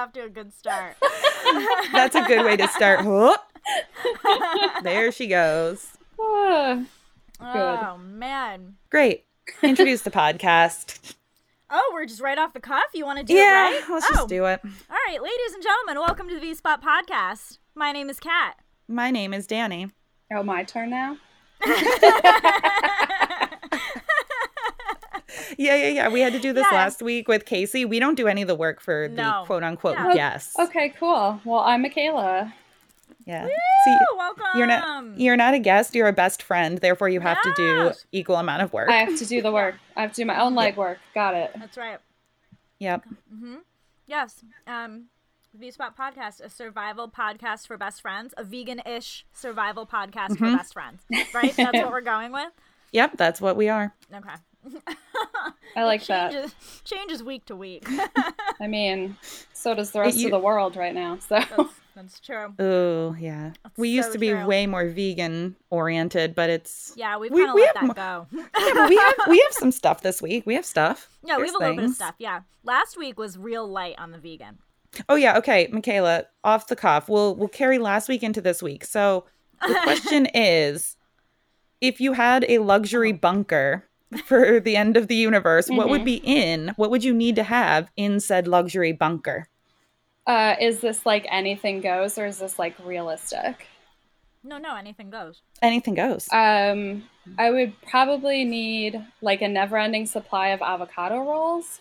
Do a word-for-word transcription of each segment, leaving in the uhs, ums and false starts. off to a good start. That's a good way to start. There she goes. Oh, oh man. Great. Introduce the podcast. Oh, we're just right off the cuff. You want to do yeah, it, right? Yeah, let's oh. just do it. All right, ladies and gentlemen, welcome to the V-Spot Podcast. My name is Kat. My name is Danny. Oh, my turn now? Yeah, yeah, yeah. We had to do this yes. last week with Casey. We don't do any of the work for the no. quote-unquote yeah. guests. Okay, cool. Well, I'm Michaela. Yeah. Woo, See, welcome. You're not, you're not a guest. You're a best friend. Therefore, you have yes. to do equal amount of work. I have to do the work. I have to do my own leg yep. work. Got it. That's right. Yep. Mm-hmm. Yes. Um, V-Spot Podcast, a survival podcast for best friends. A vegan-ish survival podcast mm-hmm. for best friends. Right? That's what we're going with? Yep. That's what we are. Okay. I like changes, that changes week to week. I mean, so does the rest you, of the world right now, so that's, that's true. Oh yeah, that's we used so to be true. Way more vegan oriented, but it's yeah we've we, kind of we let that more, go. Yeah, we have we have some stuff this week. We have stuff. Yeah, There's we have a things. Little bit of stuff. Yeah, last week was real light on the vegan. Oh yeah, okay, Michaela, off the cuff, we'll we'll carry last week into this week. So the question is, if you had a luxury bunker for the end of the universe, mm-hmm. what would be in, what would you need to have in said luxury bunker? Uh, is this like anything goes, or is this like realistic? No, no, anything goes. Anything goes. Um, I would probably need like a never-ending supply of avocado rolls.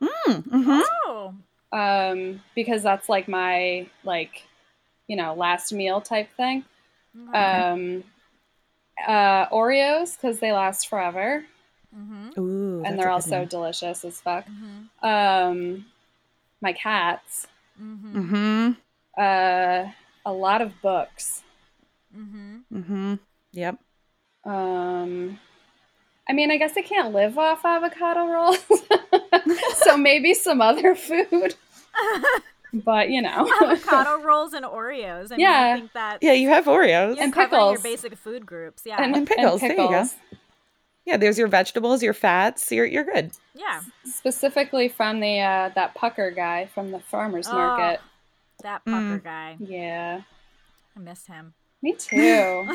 Mm, mm-hmm. Oh. Um, because that's like my, like, you know, last meal type thing. Mm-hmm. Um, Uh, Oreos, because they last forever. Mm-hmm. Ooh, and they're also delicious as fuck. Mm-hmm. Um, my cats. Mm-hmm. Uh, a lot of books. Mm-hmm. Mm-hmm. Yep. Um, I mean, I guess I can't live off avocado rolls, so maybe some other food. But, you know. Avocado rolls and Oreos. I yeah. Mean, I think that yeah, you have Oreos. And pickles. Your basic food groups. Yeah. And, and, pickles. and pickles. There you go. Yeah, there's your vegetables, your fats. You're, you're good. Yeah. Specifically from the uh, that pucker guy from the farmer's oh, market. That pucker mm. guy. Yeah. I miss him. Me too.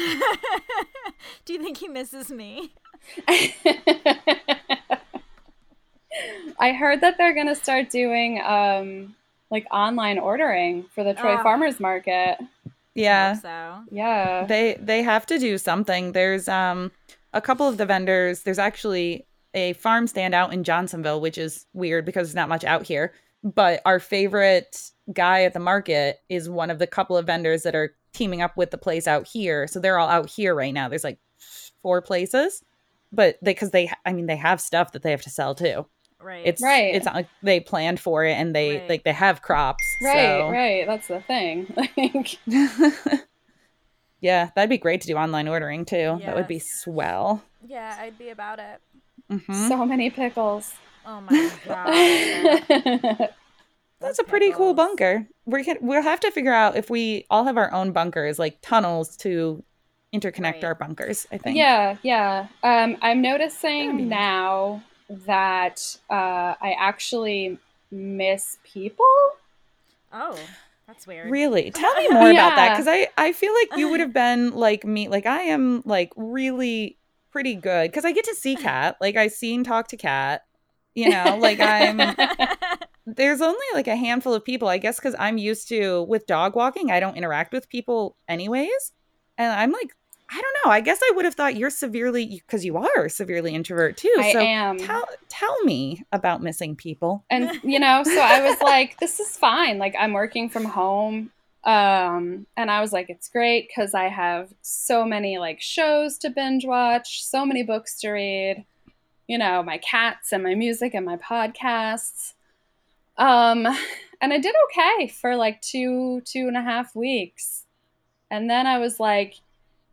Do you think he misses me? I heard that they're going to start doing... Um, like online ordering for the Troy oh. Farmers Market. Yeah. I hope so. Yeah. They they have to do something. There's um a couple of the vendors. There's actually a farm stand out in Johnsonville, which is weird because there's not much out here. But our favorite guy at the market is one of the couple of vendors that are teaming up with the place out here. So they're all out here right now. There's like four places. But they because they I mean they have stuff that they have to sell too. Right. It's right. It's not like they planned for it and they right. like they have crops. Right, so. Right. That's the thing. Like yeah, that'd be great to do online ordering too. Yes. That would be swell. Yeah, I'd be about it. Mm-hmm. So many pickles. Oh my god. That's a pretty pickles. Cool bunker. We can we'll have to figure out if we all have our own bunkers, like tunnels to interconnect right. our bunkers, I think. Yeah, yeah. Um I'm noticing now that uh, I actually miss people. Oh, that's weird. Really? Tell me more yeah. about that, because I, I feel like you would have been like me. Like I am like really pretty good because I get to see Kat. Like I see and talk to Kat. You know, like I'm. There's only like a handful of people, I guess, because I'm used to with dog walking. I don't interact with people anyways, and I'm like. I don't know. I guess I would have thought you're severely, because you are a severely introvert too. I so am. Tell, tell me about missing people. And, you know, so I was like, this is fine. Like I'm working from home. Um, and I was like, it's great because I have so many like shows to binge watch, so many books to read, you know, my cats and my music and my podcasts. Um, and I did okay for like two, two and a half weeks. And then I was like,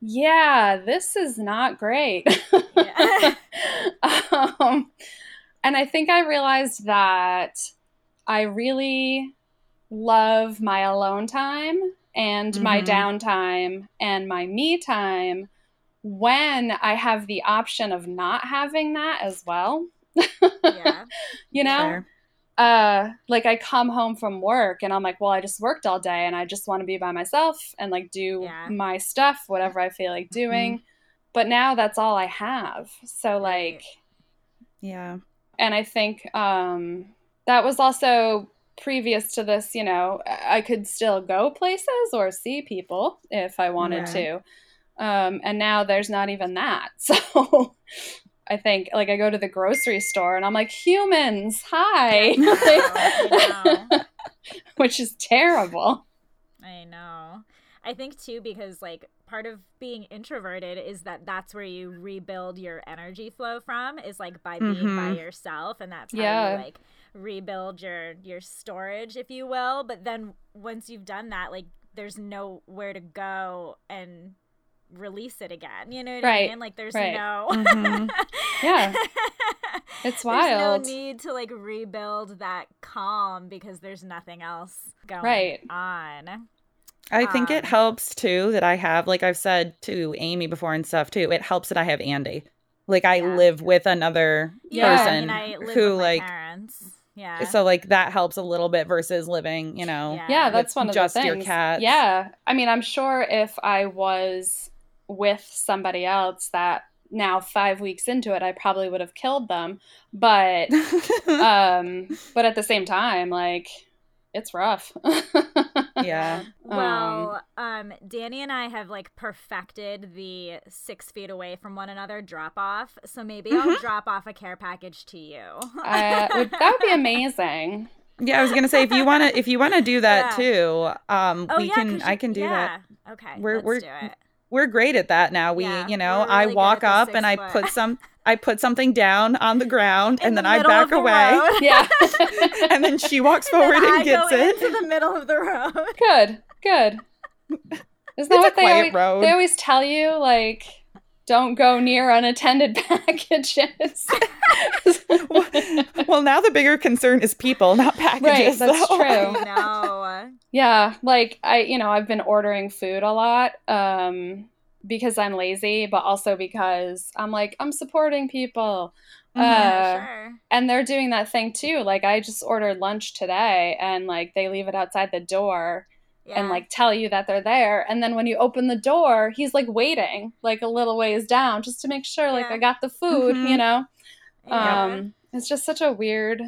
yeah, this is not great. Yeah. um, and I think I realized that I really love my alone time and mm-hmm. my downtime and my me time when I have the option of not having that as well. Yeah. You know? Fair. uh, like I come home from work and I'm like, well, I just worked all day and I just want to be by myself and like do yeah. my stuff, whatever I feel like doing. Mm-hmm. But now that's all I have. So like, yeah. And I think um, that was also previous to this, you know, I could still go places or see people if I wanted yeah. to. Um, and now there's not even that. So I think like I go to the grocery store and I'm like, humans, hi. I know. Which is terrible. I know. I think too, because like part of being introverted is that that's where you rebuild your energy flow from, is like by being mm-hmm. by yourself, and that's how yeah. you like rebuild your your storage, if you will. But then once you've done that, like there's nowhere to go and release it again. You know what right. I mean? Like there's right. no mm-hmm. yeah. It's wild. There's no need to like rebuild that calm because there's nothing else going right. on. I think um, it helps, too, that I have, like I've said to Amy before and stuff, too, it helps that I have Andy. Like, I yeah. live with another yeah, person I mean, I live who, with my like, parents. Yeah. So, like, that helps a little bit versus living, you know, yeah, yeah that's one of just the things. Your cats. Yeah. I mean, I'm sure if I was with somebody else that now five weeks into it, I probably would have killed them. But, um, but at the same time, like... It's rough. yeah. Well, um, Danny and I have like perfected the six feet away from one another drop off. So maybe mm-hmm. I'll drop off a care package to you. uh, would, that would be amazing. Yeah, I was gonna say if you wanna if you wanna do that yeah. too, um, oh, we yeah, can you, I can do yeah. that. Okay, we're let's we're do it. We're great at that now. We yeah, you know really I walk up and I foot. put some. I put something down on the ground in and then the I back away. Yeah. And then she walks forward and, and I gets go it. Into the middle of the road. Good. Good. Isn't that what they always, they always tell you? Like, don't go near unattended packages. well, well, now the bigger concern is people, not packages. Right, that's though. True. No. Yeah. Like, I, you know, I've been ordering food a lot. Um, Because I'm lazy, but also because I'm like, I'm supporting people. Mm-hmm, uh, sure. And they're doing that thing too. Like, I just ordered lunch today and like they leave it outside the door yeah. and like tell you that they're there. And then when you open the door, he's like waiting like a little ways down just to make sure like yeah. I got the food, mm-hmm. you know? Yeah. Um, it's just such a weird,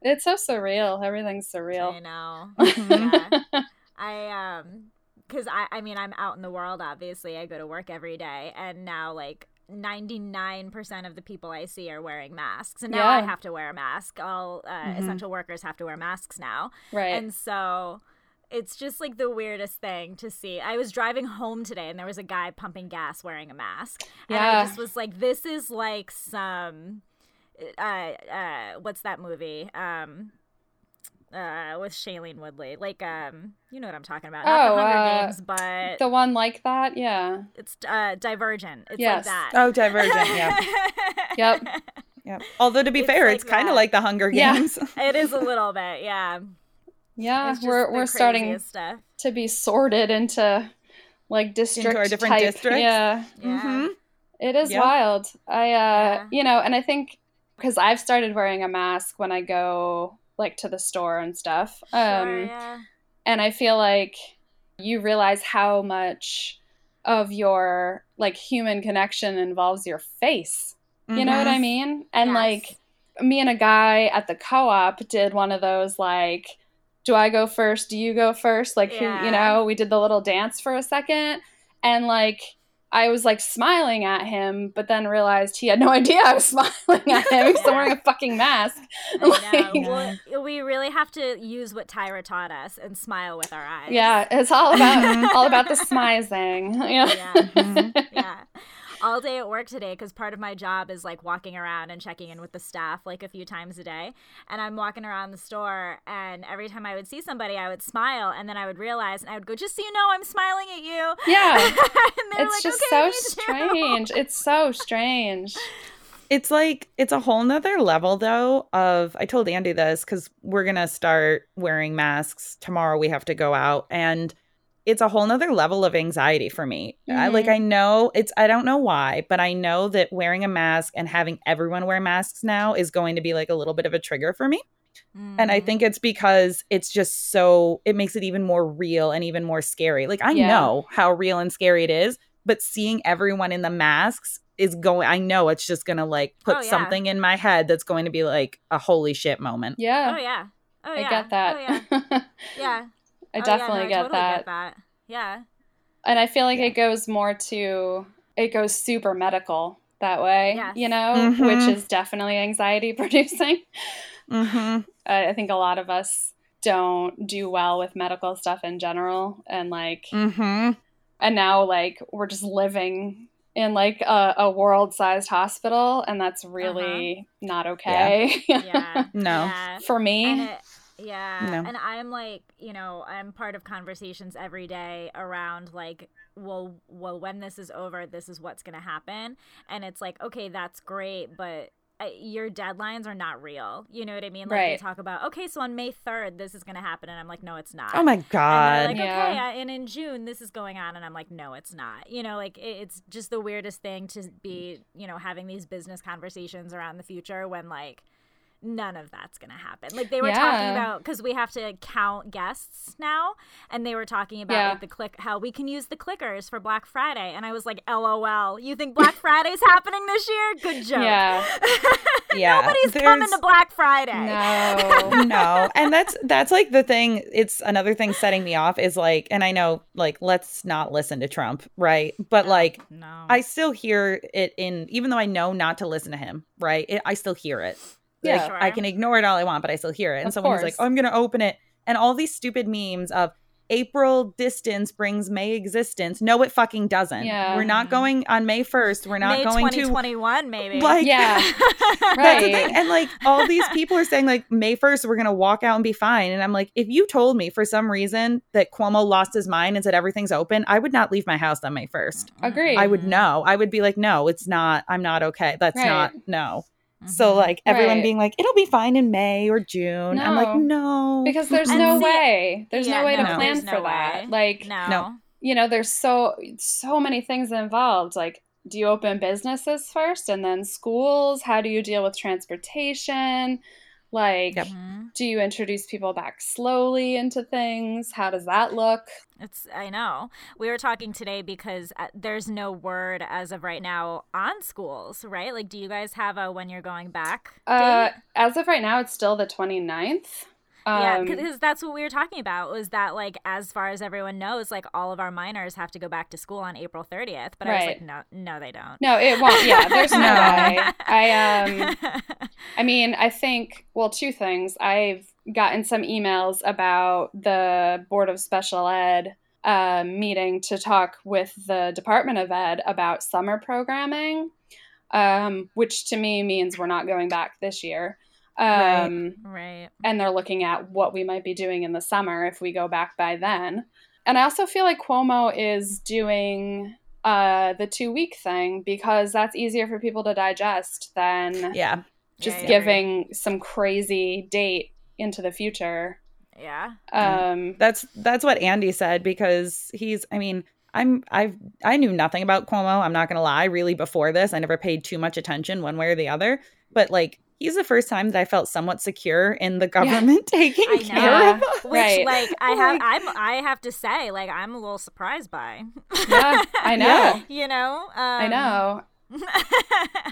it's so surreal. Everything's surreal. I know. Mm-hmm. yeah. I, um, Because, I, I mean, I'm out in the world, obviously. I go to work every day. And now, like, ninety-nine percent of the people I see are wearing masks. And now yeah. I have to wear a mask. All uh, mm-hmm. essential workers have to wear masks now. Right. And so it's just, like, the weirdest thing to see. I was driving home today, and there was a guy pumping gas wearing a mask. And yeah. I just was like, this is, like, some uh, – uh, what's that movie? Um Uh, with Shailene Woodley, like um, you know what I'm talking about. Not oh, the Hunger uh, Games, but the one like that, yeah. It's uh, Divergent. It's yes. like that. Oh, Divergent. Yeah. yep. Yep. Although to be it's fair, like it's kind of like the Hunger Games. Yeah. It is a little bit, yeah. Yeah, we're we're starting stuff. to be sorted into like district into our different type. districts. Yeah. yeah. Mm-hmm. It is yep. wild. I uh, yeah. you know, and I think because I've started wearing a mask when I go. Like to the store and stuff. Sure, um, yeah. And I feel like you realize how much of your like human connection involves your face. Mm-hmm. You know what I mean? And yes. like me and a guy at the co-op did one of those like, do I go first? Do you go first? Like, yeah. who, you know, we did the little dance for a second. And like, I was like smiling at him, but then realized he had no idea I was smiling at him because I'm wearing a fucking mask. I like, know. Well, we really have to use what Tyra taught us and smile with our eyes. Yeah, it's all about all about the smizing. Yeah. Yeah. Mm-hmm. yeah. All day at work today because part of my job is like walking around and checking in with the staff like a few times a day, and I'm walking around the store, and every time I would see somebody I would smile, and then I would realize and I would go, just so you know, I'm smiling at you. Yeah. And they're it's like, just okay, so strange. It's so strange. It's like it's a whole nother level though of I told Andy this because we're gonna start wearing masks tomorrow. We have to go out and it's a whole nother level of anxiety for me. Mm-hmm. I, like I know it's, I don't know why, but I know that wearing a mask and having everyone wear masks now is going to be like a little bit of a trigger for me. Mm. And I think it's because it's just so, it makes it even more real and even more scary. Like, I yeah. know how real and scary it is, but seeing everyone in the masks is going, I know it's just going to like put oh, yeah. something in my head that's going to be like a holy shit moment. Yeah. Oh, yeah. Oh, yeah. I get that. Oh, yeah. yeah. I definitely oh, yeah, no, get, I totally that. get that. Yeah. And I feel like yeah. it goes more to, it goes super medical that way, yes. you know, mm-hmm. which is definitely anxiety producing. Mm-hmm. I, I think a lot of us don't do well with medical stuff in general. And like, mm-hmm. and now like we're just living in like a, a world-sized hospital, and that's really uh-huh. not okay. Yeah. yeah. No. Yeah. For me. Yeah. No. And I'm like, you know, I'm part of conversations every day around like, well, well, when this is over, this is what's going to happen. And it's like, okay, that's great, but uh, your deadlines are not real. You know what I mean? Like right. they talk about, okay, so on May third, this is going to happen. And I'm like, no, it's not. Oh my God. And like, yeah. okay. I, and in June, this is going on. And I'm like, no, it's not. You know, like it, it's just the weirdest thing to be, you know, having these business conversations around the future when like, none of that's going to happen. Like they were yeah. talking about, because we have to count guests now, and they were talking about yeah. like the click, how we can use the clickers for Black Friday. And I was like, L O L, you think Black Friday's happening this year? Good joke. Yeah. yeah. Nobody's There's... coming to Black Friday. No. no. And that's, that's like the thing. It's another thing setting me off is like, and I know like, let's not listen to Trump. Right. But like, no. I still hear it in, even though I know not to listen to him. Right. It, I still hear it. Like, yeah, sure. I can ignore it all I want, but I still hear it. And of someone course. was like, oh, I'm going to open it. And all these stupid memes of April distance brings May existence. No, it fucking doesn't. Yeah. We're not going on May first. We're not May going twenty twenty-one, to. twenty twenty-one, maybe. Like, yeah. right. And like all these people are saying like May first, we're going to walk out and be fine. And I'm like, if you told me for some reason that Cuomo lost his mind and said everything's open, I would not leave my house on May first. Agreed. I would know. I would be like, no, it's not. I'm not okay. That's right. not. No. So, like, everyone right. being like, it'll be fine in May or June. No. I'm like, no. Because there's and no see, way. There's yeah, no way no, to plan for no that. Way. Like, no. you know, there's so so many things involved. Like, do you open businesses first and then schools? How do you deal with transportation? Like, yep. do you introduce people back slowly into things? How does that look? It's, I know. We were talking today because there's no word as of right now on schools, right? Like, do you guys have a when you're going back date? Uh, as of right now, it's still the twenty-ninth. Um, yeah, because that's what we were talking about, was that, like, as far as everyone knows, like, all of our minors have to go back to school on April thirtieth. But right. I was like, no, no, they don't. No, it won't. Yeah, there's no way. I, um, I mean, I think, well, two things. I've gotten some emails about the Board of Special Ed uh, meeting to talk with the Department of Ed about summer programming, um, which to me means we're not going back this year. Um, right, right. And they're looking at what we might be doing in the summer if we go back by then. And I also feel like Cuomo is doing uh, the two week thing because that's easier for people to digest than yeah. just yeah, yeah, giving right. some crazy date into the future. Yeah. Um, that's that's what Andy said, because he's, I mean, I'm I've I knew nothing about Cuomo. I'm not going to lie. Really, before this, I never paid too much attention one way or the other. But like, he's the first time that I felt somewhat secure in the government yeah. taking care of us. Which, right. like, I have, I'm, I have to say, like, I'm a little surprised by. Yeah, I know. Yeah. You know? Um, I know.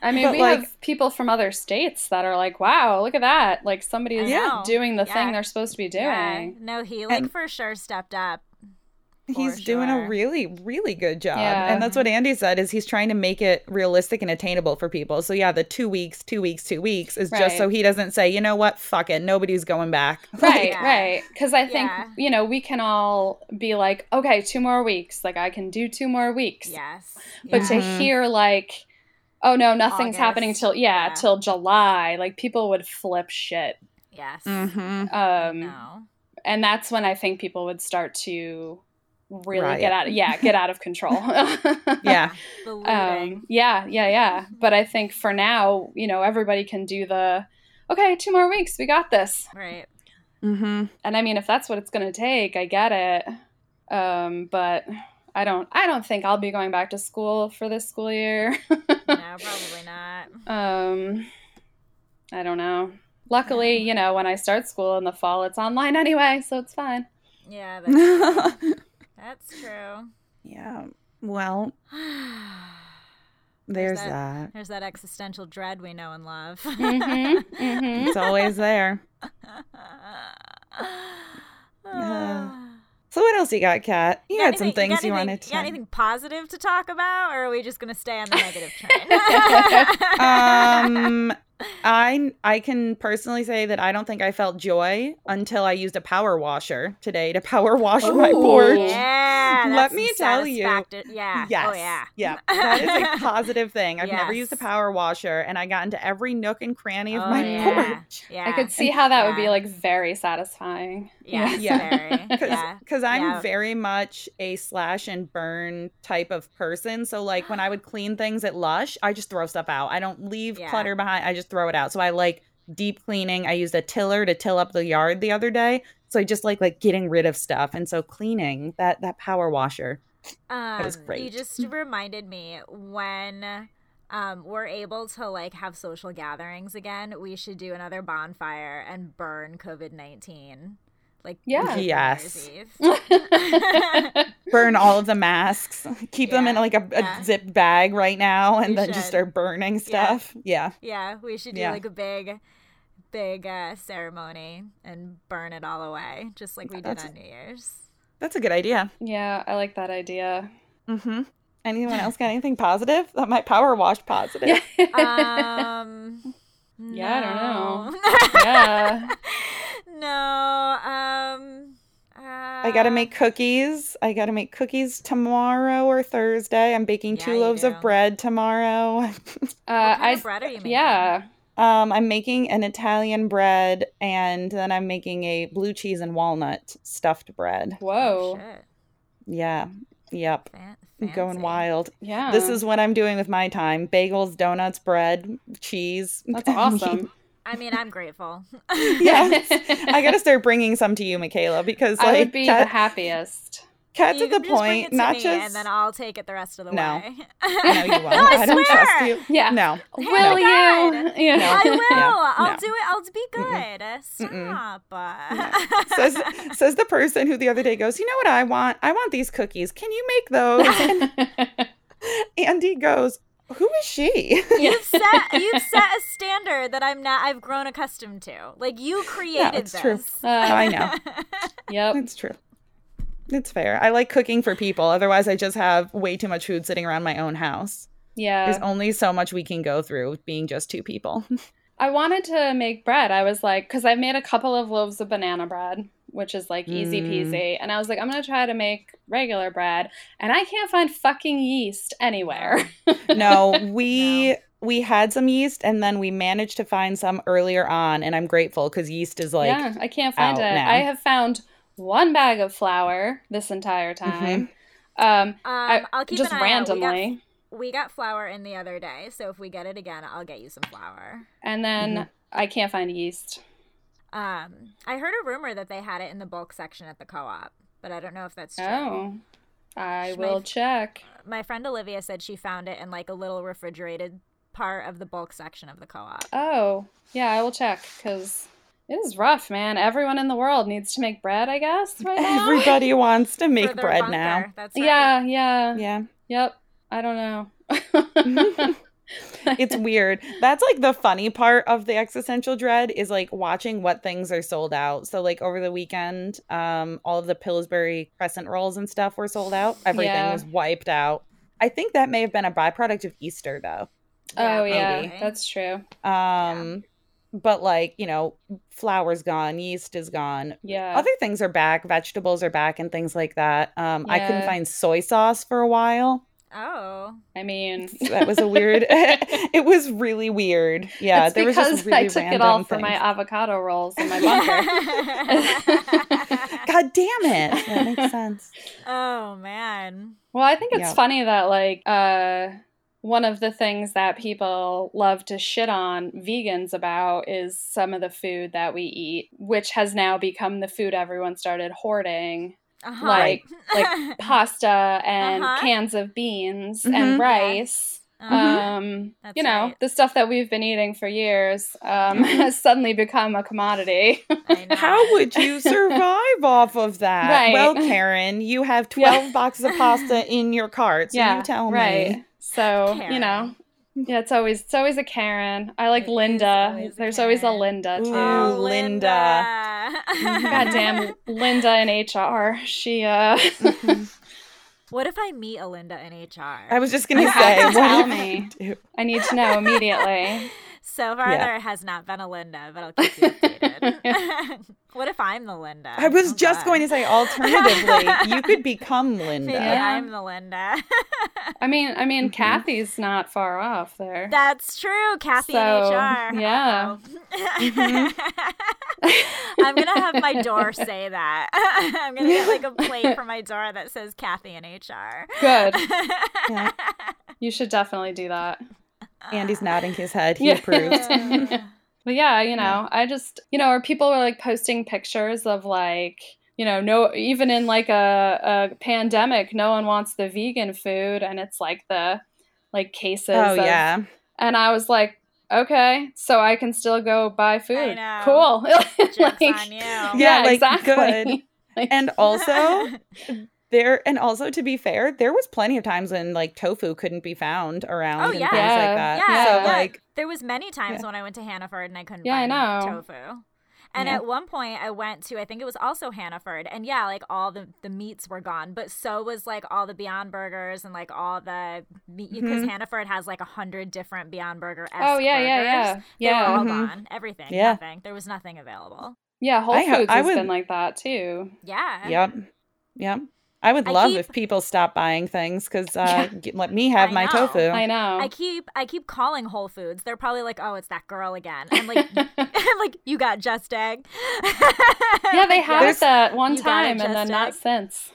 I mean, but we like, have people from other states that are like, wow, look at that. Like, somebody is doing the yeah. thing they're supposed to be doing. Yeah. No, he, like, and for sure stepped up. He's sure. doing a really, really good job. Yeah. And that's what Andy said, is he's trying to make it realistic and attainable for people. So, yeah, the two weeks, two weeks, two weeks is right. just so he doesn't say, you know what, fuck it, nobody's going back. Right, yeah. right. Because I think, yeah. you know, we can all be like, okay, two more weeks. Like, I can do two more weeks. Yes. But yeah. to hear, like, oh, no, nothing's August. happening till, yeah, yeah, till July. Like, people would flip shit. Yes. Mm-hmm. Um, no. And that's when I think people would start to really Riot. get out of, yeah, get out of control. yeah. Um, yeah, yeah, yeah. But I think for now, you know, everybody can do the, okay, two more weeks, we got this. Right. Mm-hmm. And I mean, if that's what it's going to take, I get it. Um, but I don't, I don't think I'll be going back to school for this school year. No, probably not. Um, I don't know. Luckily, yeah. you know, when I start school in the fall, it's online anyway, so it's fine. Yeah, that's true. That's true. Yeah. Well, there's, there's that, that. There's that existential dread we know and love. Mm-hmm, mm-hmm. It's always there. Uh, so what else you got, Kat? You got had anything, some things you, you anything, wanted to... You got anything positive to talk about, or are we just going to stay on the negative train? um... I I can personally say that I don't think I felt joy until I used a power washer today to power wash Ooh, my porch. Yeah, let me tell you. Yeah. Yes, oh yeah. Yeah. That is a positive thing. I've yes. never used a power washer, and I got into every nook and cranny of oh, my yeah. porch. Yeah. I could see how that yeah. would be like very satisfying. Yeah. Yeah. Because yeah. yeah. I'm yeah. very much a slash and burn type of person. So like when I would clean things at Lush, I just throw stuff out. I don't leave yeah. clutter behind. I just throw it out. So I like deep cleaning. I used a tiller to till up the yard the other day. So I just like like getting rid of stuff. And so cleaning, that that power washer, um, that was great. You just reminded me when um, we're able to like have social gatherings again, we should do another bonfire and burn covid nineteen. Like yeah. yes. Burn all of the masks. Keep yeah. them in like a, a yeah. zip bag right now, and we then should. just start burning stuff. Yeah. Yeah, yeah we should do yeah. like a big, big uh, ceremony and burn it all away, just like we yeah, did on New Year's. That's a good idea. Yeah, I like that idea. Mm-hmm. Anyone else got anything positive? That might power wash positive. um. Yeah, no. I don't know. Yeah. No, um, uh... I gotta make cookies. I gotta make cookies tomorrow or Thursday. I'm baking yeah, two loaves do. of bread tomorrow. uh, what kind I, of bread are you making? Yeah, um, I'm making an Italian bread, and then I'm making a blue cheese and walnut stuffed bread. Whoa! Oh, shit. Yeah. Yep. Fan- fancy. Going wild. Yeah. This is what I'm doing with my time: bagels, donuts, bread, cheese. That's awesome. I mean, I'm grateful. Yes. I got to start bringing some to you, Michaela, because like, I would be Kat, the happiest. Kat's you at the just point, bring it not to me, just. And then I'll take it the rest of the no. way. No, you won't. No, I, I don't trust you. Yeah. No. Hey, will no. you? Yeah. No. I will. Yeah. I'll no. do it. I'll be good. Mm-mm. Stop. Mm-mm. No. says, says the person who the other day goes, you know what I want? I want these cookies. Can you make those? And Andy goes, who is she? You've set you've set a standard that I'm not. I've grown accustomed to. Like you created no, it's this. True. Uh, I know. Yep, it's true. It's fair. I like cooking for people. Otherwise, I just have way too much food sitting around my own house. Yeah, there's only so much we can go through being just two people. I wanted to make bread. I was like, because I made a couple of loaves of banana bread, which is like easy peasy. Mm. And I was like, I'm going to try to make regular bread. And I can't find fucking yeast anywhere. no, we no. we had some yeast, and then we managed to find some earlier on. And I'm grateful because yeast is like yeah, I can't find it. Now. I have found one bag of flour this entire time. Mm-hmm. Um, um, I, I'll keep just an eye randomly. Out. We, got, we got flour in the other day. So if we get it again, I'll get you some flour. And then mm. I can't find yeast. Um, I heard a rumor that they had it in the bulk section at the co-op, but I don't know if that's true. Oh, I will my, check. My friend Olivia said she found it in like a little refrigerated part of the bulk section of the co-op. Oh, yeah, I will check because it is rough, man. Everyone in the world needs to make bread, I guess, right now. Everybody wants to make bread bunker. now. That's right. Yeah, yeah. Yeah. Yep. I don't know. It's weird. That's like the funny part of the existential dread is like watching what things are sold out. So like over the weekend, um, all of the Pillsbury crescent rolls and stuff were sold out. Everything yeah. was wiped out. I think that may have been a byproduct of Easter, though. Oh, maybe. yeah, that's true. Um, yeah. But like, you know, flour's gone, yeast is gone. Yeah. Other things are back. Vegetables are back and things like that. Um, yeah. I couldn't find soy sauce for a while. Oh, I mean, that was a weird. It was really weird. Yeah, it's there was just really I took random it all for things. My avocado rolls in my bunker. God damn it! That makes sense. Oh man. Well, I think it's yeah. funny that like uh, one of the things that people love to shit on vegans about is some of the food that we eat, which has now become the food everyone started hoarding. Uh-huh. Like like pasta and uh-huh. cans of beans mm-hmm. and rice Mm-hmm. Um, That's you know, right. the stuff that we've been eating for years um, has suddenly become a commodity. I know. How would you survive off of that? Right. Well, Karen, you have twelve yeah. boxes of pasta in your cart, so yeah, you tell right. me. So, Karen. you know. Yeah, it's always it's always a Karen. I like it Linda. Always There's Karen. always a Linda too. Oh, Linda. Goddamn, Linda in H R. She uh. What if I meet a Linda in H R? I was just gonna say. What tell me. I, I need to know immediately. So far, yeah. there has not been a Linda, but I'll keep you updated. yeah. What if I'm the Linda? I was oh, just God. going to say, alternatively, you could become Linda. Maybe yeah. I'm the Linda. I mean, I mean, mm-hmm. Kathy's not far off there. That's true. Kathy so, in H R. Yeah. mm-hmm. I'm going to have my door say that. I'm going to get like a plate for my door that says Kathy in H R. Good. Yeah. You should definitely do that. Andy's nodding his head. He yeah. approves. yeah. But yeah, you know, yeah. I just, you know, or people were like posting pictures of like, you know, no, even in like a, a pandemic, no one wants the vegan food. And it's like the like cases. Oh, of, yeah. And I was like, okay, so I can still go buy food. I know. Cool. like, on you. Yeah, yeah like, exactly. Good. Like, and also... There and also to be fair, there was plenty of times when like tofu couldn't be found around oh, yeah. and things yeah. like that. Yeah, so, yeah. like there was many times yeah. when I went to Hannaford and I couldn't yeah, find I know. tofu. And yeah. at one point I went to, I think it was also Hannaford, and yeah, like all the, the meats were gone, but so was like all the Beyond Burgers and like all the meat, because mm-hmm. Hannaford has like a hundred different Beyond Burger-esque burgers. Oh yeah, yeah, yeah. They yeah. were all mm-hmm. gone. Everything, yeah. nothing. There was nothing available. Yeah, Whole Foods I, I has would... been like that too. Yeah. Yep. Yep. I would love I keep, if people stop buying things because uh, yeah. let me have I my know. tofu. I know. I keep I keep calling Whole Foods. They're probably like, oh, it's that girl again. I'm like, I'm like, you got Just Egg. yeah, they had it that one time and then egg. not since.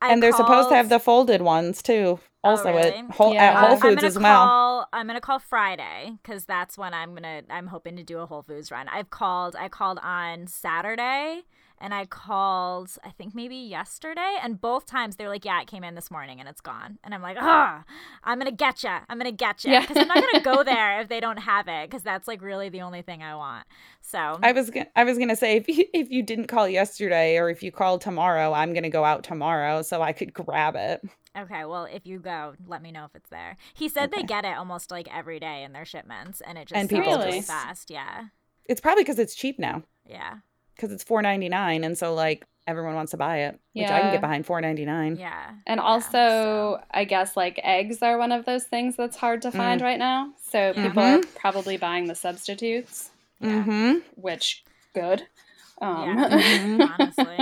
I and called... they're supposed to have the folded ones too. Also oh, really? at, Whole, yeah. at Whole Foods as well. Call, I'm gonna call Friday because that's when I'm gonna. I'm hoping to do a Whole Foods run. I've called. I called on Saturday. And I called, I think maybe yesterday, and both times they're like, yeah, it came in this morning and it's gone. And I'm like, oh, I'm going to get you. I'm going to get you. Because yeah. I'm not going to go there if they don't have it, because that's like really the only thing I want. So I was g- I was going to say, if you, if you didn't call yesterday or if you called tomorrow, I'm going to go out tomorrow so I could grab it. Okay, well, if you go, let me know if it's there. He said okay. they get it almost like every day in their shipments, and it just and sells really? just fast. Yeah. It's probably because it's cheap now. Yeah. Because it's four ninety-nine, and so like everyone wants to buy it, which yeah. I can get behind four ninety-nine. Yeah, and yeah, also so. I guess like eggs are one of those things that's hard to find mm. right now. So mm-hmm. people are probably buying the substitutes, yeah. mm-hmm. which good. Um, yeah, mm-hmm. honestly,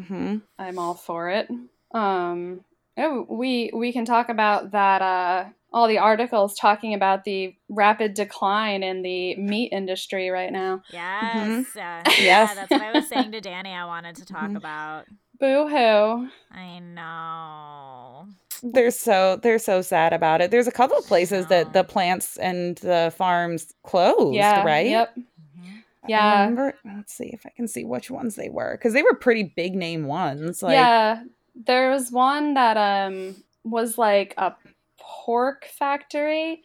mm-hmm. I'm all for it. Um, oh, we we can talk about that. Uh, all the articles talking about the rapid decline in the meat industry right now. Yes. Mm-hmm. Uh, yes. Yeah, that's what I was saying to Danny I wanted to talk mm-hmm. about. Boo-hoo. I know. They're so they're so sad about it. There's a couple of places that the plants and the farms closed, yeah, right? Yep. Yeah. I remember, let's see if I can see which ones they were, because they were pretty big name ones. Like, yeah. There was one that um was like a pork factory,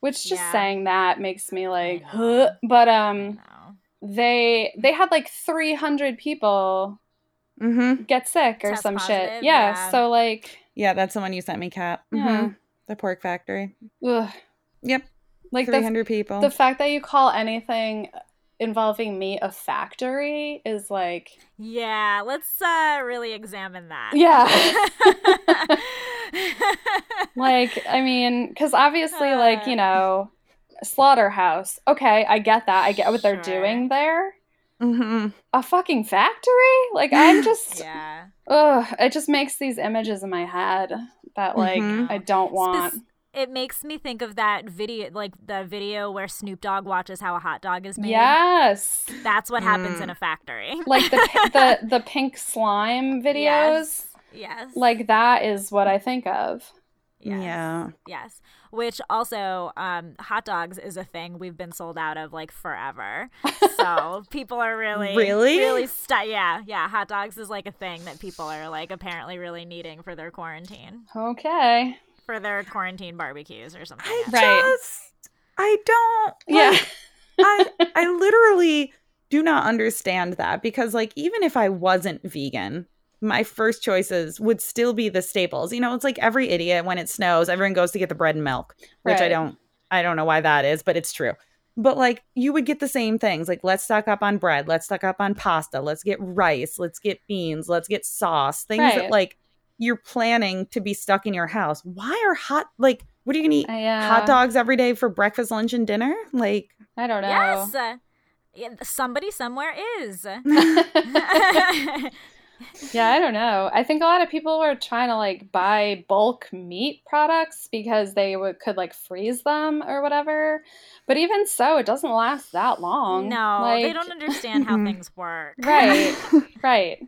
which just yeah. saying that makes me like huh. but um they they had like three hundred people mm-hmm. get sick or Test some positive, shit yeah, yeah so like yeah that's the one you sent me, Kat. Mm-hmm. yeah. The pork factory. Ugh. Yep, like three hundred the, people. The fact that you call anything involving meat a factory is like, yeah, let's uh really examine that. Yeah. Like, I mean, because obviously, uh, like, you know, slaughterhouse. Okay, I get that. I get what sure. they're doing there. Mm-hmm. A fucking factory? Like, I'm just... yeah. Ugh, it just makes these images in my head that, like, mm-hmm. I don't want... Spe- It makes me think of that video, like the video where Snoop Dogg watches how a hot dog is made. Yes. That's what happens mm. in a factory. Like the the, the pink slime videos. Yes. Yes. Like that is what I think of. Yes. Yeah. Yes. Which also, um, hot dogs is a thing we've been sold out of like forever. So people are really, really, really stu- yeah, yeah. Hot dogs is like a thing that people are like apparently really needing for their quarantine. Okay. for their quarantine barbecues or something. I right. just, I don't. Like, yeah. I I literally do not understand that, because like, even if I wasn't vegan, my first choices would still be the staples. You know, it's like every idiot when it snows, everyone goes to get the bread and milk, which right. I don't, I don't know why that is, but it's true. But like, you would get the same things. Like, let's stock up on bread. Let's stock up on pasta. Let's get rice. Let's get beans. Let's get sauce. Things right. that like you're planning to be stuck in your house. Why are hot, like, what are you going to eat? Uh, hot dogs every day for breakfast, lunch, and dinner? Like, I don't know. Yes. Uh, somebody somewhere is. Yeah, I don't know. I think a lot of people were trying to like buy bulk meat products because they would, could like freeze them or whatever. But even so, it doesn't last that long. No, like, they don't understand how things work. Right, right.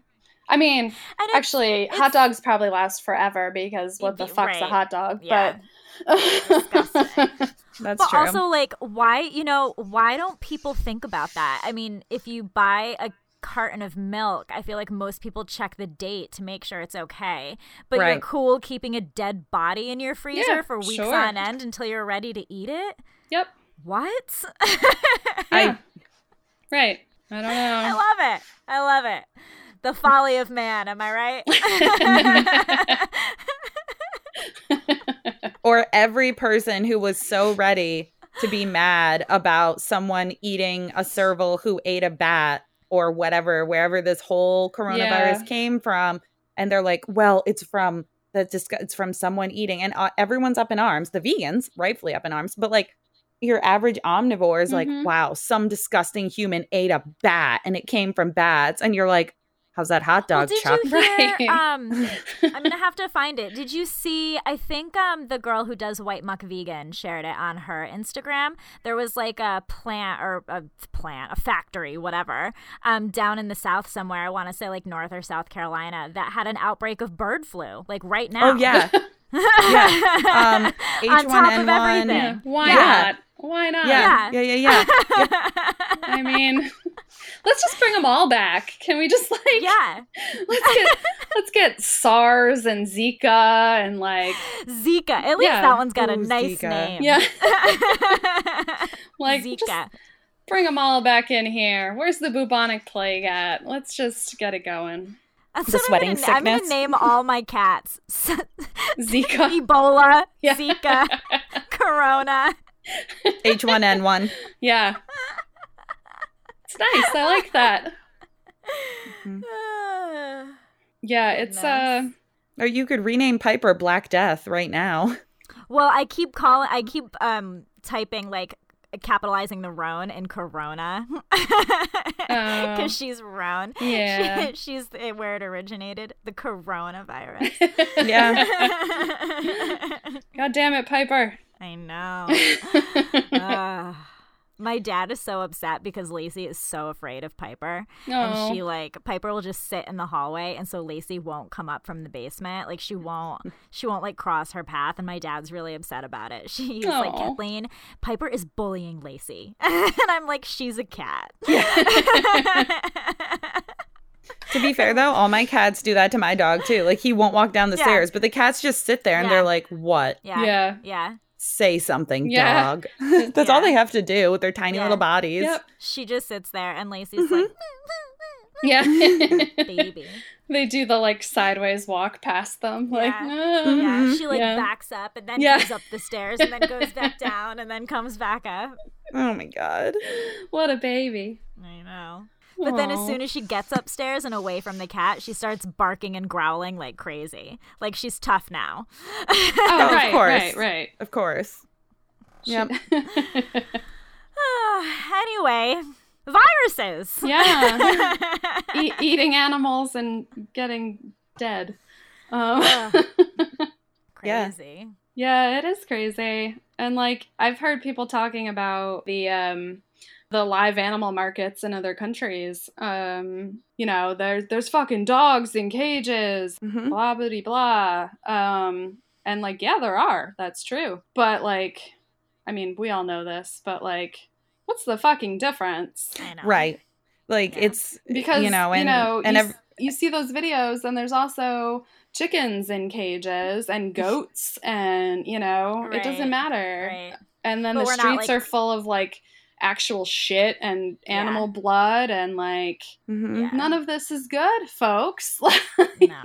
I mean, I actually, hot dogs probably last forever because what the fuck's right. a hot dog? Yeah. But disgusting. That's but true. But also, like, why, you know, why don't people think about that? I mean, if you buy a carton of milk, I feel like most people check the date to make sure it's okay, but right. you're cool keeping a dead body in your freezer yeah, for weeks sure. on end until you're ready to eat it. Yep. What? I right. I don't know. I love it. I love it. The folly of man. Am I right? Or every person who was so ready to be mad about someone eating a serval who ate a bat. Or whatever, wherever this whole coronavirus yeah. came from, and they're like, "Well, it's from the dis- it's from someone eating," and uh, everyone's up in arms. The vegans, rightfully up in arms, but like your average omnivore is mm-hmm. like, "Wow, some disgusting human ate a bat, and it came from bats," and you're like, "How's that hot dog well, chop?" Right. Um, I'm gonna have to find it. Did you see? I think um, the girl who does White Muck Vegan shared it on her Instagram. There was like a plant or a plant, a factory, whatever, um, down in the South somewhere. I want to say like North or South Carolina that had an outbreak of bird flu, like right now. Oh yeah, yeah. Um, H one N one. On top of everything. Why yeah. not? Why not? Yeah, yeah, yeah, yeah. yeah. I mean, let's just bring them all back. Can we just like, yeah, let's get let's get SARS and Zika and like Zika. At least yeah. that one's got Ooh, a nice Zika. Name. Yeah, like Zika. Just bring them all back in here. Where's the bubonic plague at? Let's just get it going. That's the sweating I'm gonna, sickness. I'm going to name all my cats: Zika, Ebola, yeah. Zika, Corona. H one N one. Yeah. It's nice. I like that. Mm-hmm. Yeah, it's... uh Or you could rename Piper Black Death right now. Well, I keep calling... I keep um typing, like, capitalizing the Roan in Corona. Because um, she's Roan. Yeah. She, she's where it originated. The coronavirus. Yeah. God damn it, Piper. I know. uh, my dad is so upset because Lacey is so afraid of Piper. Aww. And she like Piper will just sit in the hallway, and so Lacey won't come up from the basement. Like she won't she won't like cross her path, and my dad's really upset about it. She's Aww. Like, Kathleen, Piper is bullying Lacey. And I'm like, she's a cat. To be fair, though, all my cats do that to my dog, too. Like, he won't walk down the yeah. stairs, but the cats just sit there, and yeah. they're like, what? Yeah. Yeah. yeah. Say something, yeah. dog. That's yeah. all they have to do with their tiny yeah. little bodies. Yep. She just sits there, and Lacey's mm-hmm. like, yeah. Baby. They do the, like, sideways walk past them. Like, yeah. Mm-hmm. yeah. She, like, yeah. backs up, and then yeah. goes up the stairs, and then goes back down, and then comes back up. Oh, my God. What a baby. I know. But Aww. Then as soon as she gets upstairs and away from the cat, she starts barking and growling like crazy. Like, she's tough now. Oh, right, of course. Right, right. Of course. She- yep. Anyway, viruses. Yeah. e- eating animals and getting dead. Um. Uh, crazy. Yeah. yeah, it is crazy. And, like, I've heard people talking about the... um. the live animal markets in other countries. Um, you know, there's there's fucking dogs in cages, mm-hmm. blah, blah, blah. Um, and, like, yeah, there are. That's true. But, like, I mean, we all know this, but, like, what's the fucking difference? I know. Right. Like, yeah. it's, because, you know, and, you know, and you, every- you see those videos, and there's also chickens in cages and goats, and, you know, right. it doesn't matter. Right. And then but the streets not, like... are full of, like, actual shit and animal yeah. blood, and, like, mm-hmm. yeah. none of this is good, folks. Like, no.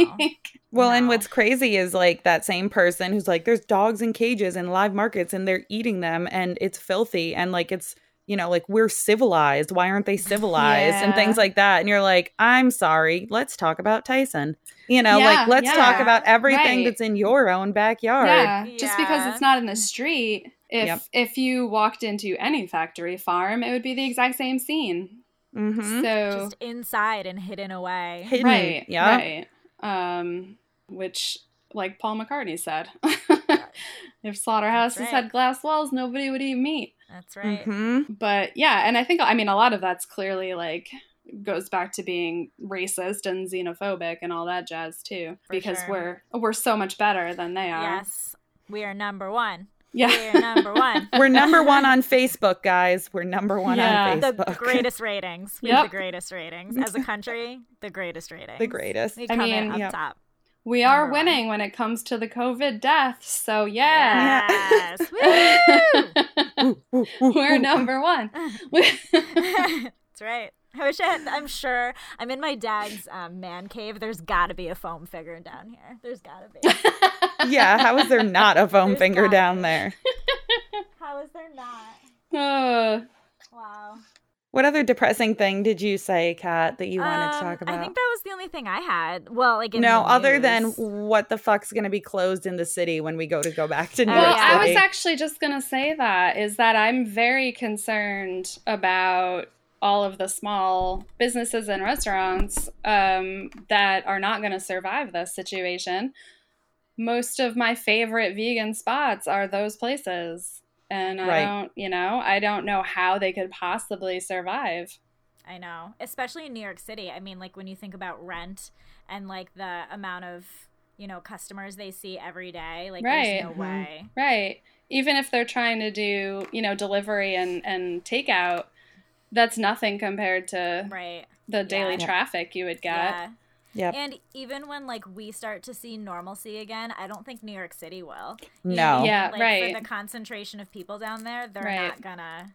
Well, no. and what's crazy is, like, that same person who's like, there's dogs in cages and live markets, and they're eating them, and it's filthy, and, like, it's, you know, like, we're civilized. Why aren't they civilized? Yeah. And things like that. And you're like, I'm sorry, let's talk about Tyson. You know, yeah, like, let's yeah. talk about everything right. that's in your own backyard. Yeah. yeah. Just because it's not in the street. If yep. if you walked into any factory farm, it would be the exact same scene. Mm-hmm. So just inside and hidden away. Hidden. Right. Yeah. Right. Um, which, like Paul McCartney said, if slaughterhouses right. had glass walls, nobody would eat meat. That's right. Mm-hmm. But yeah, and I think, I mean, a lot of that's clearly, like, goes back to being racist and xenophobic and all that jazz too, For because sure. we're we're so much better than they are. Yes, we are number one. Yeah. We're number one. We're number one on Facebook, guys. We're number one yeah. on Facebook. The greatest ratings. We yep. have the greatest ratings. As a country, the greatest ratings. The greatest. We come I mean, in up yep. top. We are number winning one. When it comes to the COVID deaths. So, yeah. Yes. Woo! Woo, woo, We're woo. number one. That's right. I wish I had, I'm sure, I'm in my dad's um, man cave. There's got to be a foam figure down here. There's got to be. Yeah, how is there not a foam There's finger not. down there? How is there not? Uh, wow. What other depressing thing did you say, Kat, that you wanted um, to talk about? I think that was the only thing I had. Well, like in No, the other news. than what the fuck's going to be closed in the city when we go to go back to New York City. Well, I was actually just going to say that, is that I'm very concerned about all of the small businesses and restaurants um, that are not going to survive this situation. Most of my favorite vegan spots are those places. And I right. don't, you know, I don't know how they could possibly survive. I know, especially in New York City. I mean, like, when you think about rent and, like, the amount of, you know, customers they see every day, like, right. there's no way. Right. Even if they're trying to do, you know, delivery and, and takeout, that's nothing compared to right. the daily yeah. traffic you would get. Yeah. Yep. And even when, like, we start to see normalcy again, I don't think New York City will. No. Even, yeah, like, right. for the concentration of people down there, they're right. not gonna.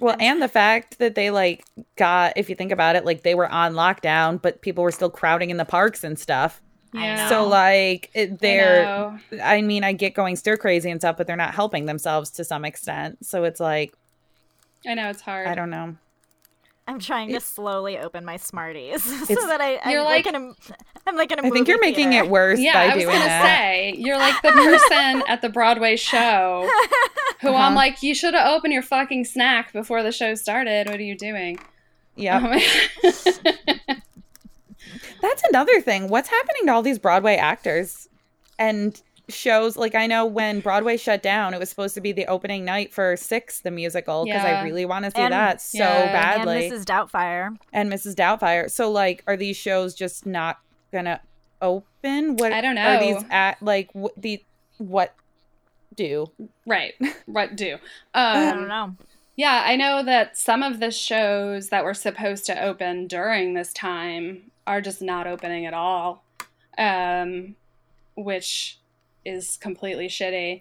Well, and the fact that they, like, got, if you think about it, like, they were on lockdown, but people were still crowding in the parks and stuff. Yeah. So, like, it, they're, I, I mean, I get going stir crazy and stuff, but they're not helping themselves to some extent. So it's like. I know, it's hard. I don't know. I'm trying to slowly open my Smarties so that I, I'm, you're like, like in a, I'm like in a movie I think you're theater. making it worse yeah, by doing that. Yeah, I was going to say, you're like the person at the Broadway show who uh-huh. I'm like, you should have opened your fucking snack before the show started. What are you doing? Yeah. Um, That's another thing. What's happening to all these Broadway actors and shows? Like, I know when Broadway shut down, it was supposed to be the opening night for Six, the musical, because yeah. I really want to see and, that so yeah. badly. And Missus Doubtfire. And Missus Doubtfire. So, like, are these shows just not gonna open? What I don't know. Are these at like what the what do right? What do? Um, I don't know. Yeah, I know that some of the shows that were supposed to open during this time are just not opening at all, um, which. is completely shitty.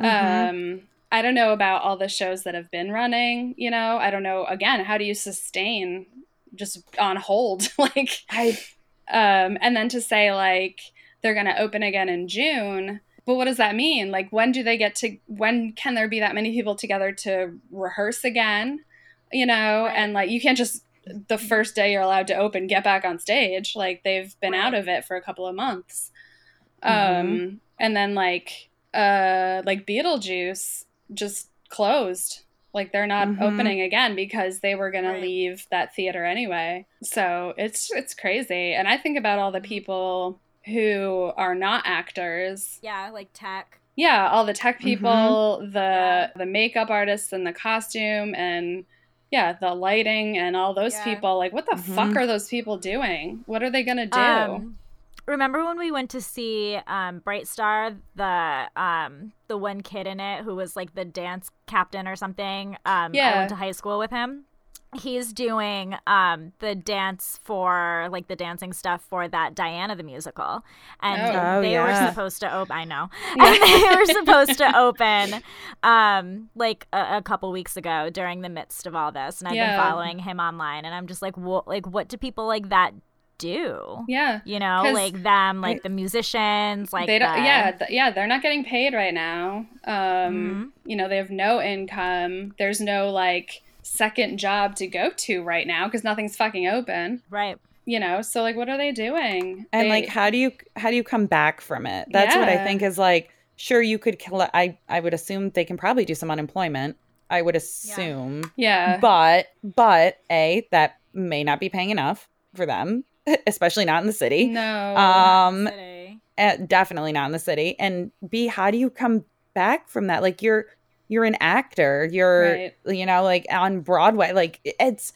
Mm-hmm. Um, I don't know about all the shows that have been running, you know, I don't know. Again, how do you sustain just on hold? Like, I, um, and then to say, like, they're going to open again in June. But what does that mean? Like, when do they get to, when can there be that many people together to rehearse again? You know, right. and like, you can't just the first day you're allowed to open, get back on stage. Like, they've been right. out of it for a couple of months. Mm-hmm. Um, And then, like, uh, like Beetlejuice just closed. Like, they're not mm-hmm. opening again because they were going right. to leave that theater anyway. So it's it's crazy. And I think about all the people who are not actors. Yeah, like tech. Yeah, all the tech people, mm-hmm. the yeah. the makeup artists and the costume and, yeah, the lighting and all those yeah. people. Like, what the mm-hmm. fuck are those people doing? What are they going to do? Um, Remember when we went to see um, Bright Star, the um, the one kid in it who was like the dance captain or something? Um, yeah. I went to high school with him. he's doing um, the dance for, like, the dancing stuff for that Diana the Musical. And oh, they oh, yeah. were supposed to open, I know. Yeah. And they were supposed to open, um, like, a-, a couple weeks ago during the midst of all this. And I've yeah. been following him online. And I'm just like, well, like, what do people like that do? Yeah. You know, like them, like the musicians, like they don't, the... Yeah, th- yeah, they're not getting paid right now. Um, mm-hmm. You know, they have no income. There's no, like... second job to go to right now because nothing's fucking open, right? You know, so like, what are they doing? And they, like, how do you how do you come back from it? That's yeah. what I think is like. Sure, you could. Collect, I I would assume they can probably do some unemployment. I would assume. Yeah. yeah. But but a that may not be paying enough for them, especially not in the city. No. Um. City. Definitely not in the city. And B, how do you come back from that? Like you're. You're an actor. You're, right. you know, like on Broadway. Like it's,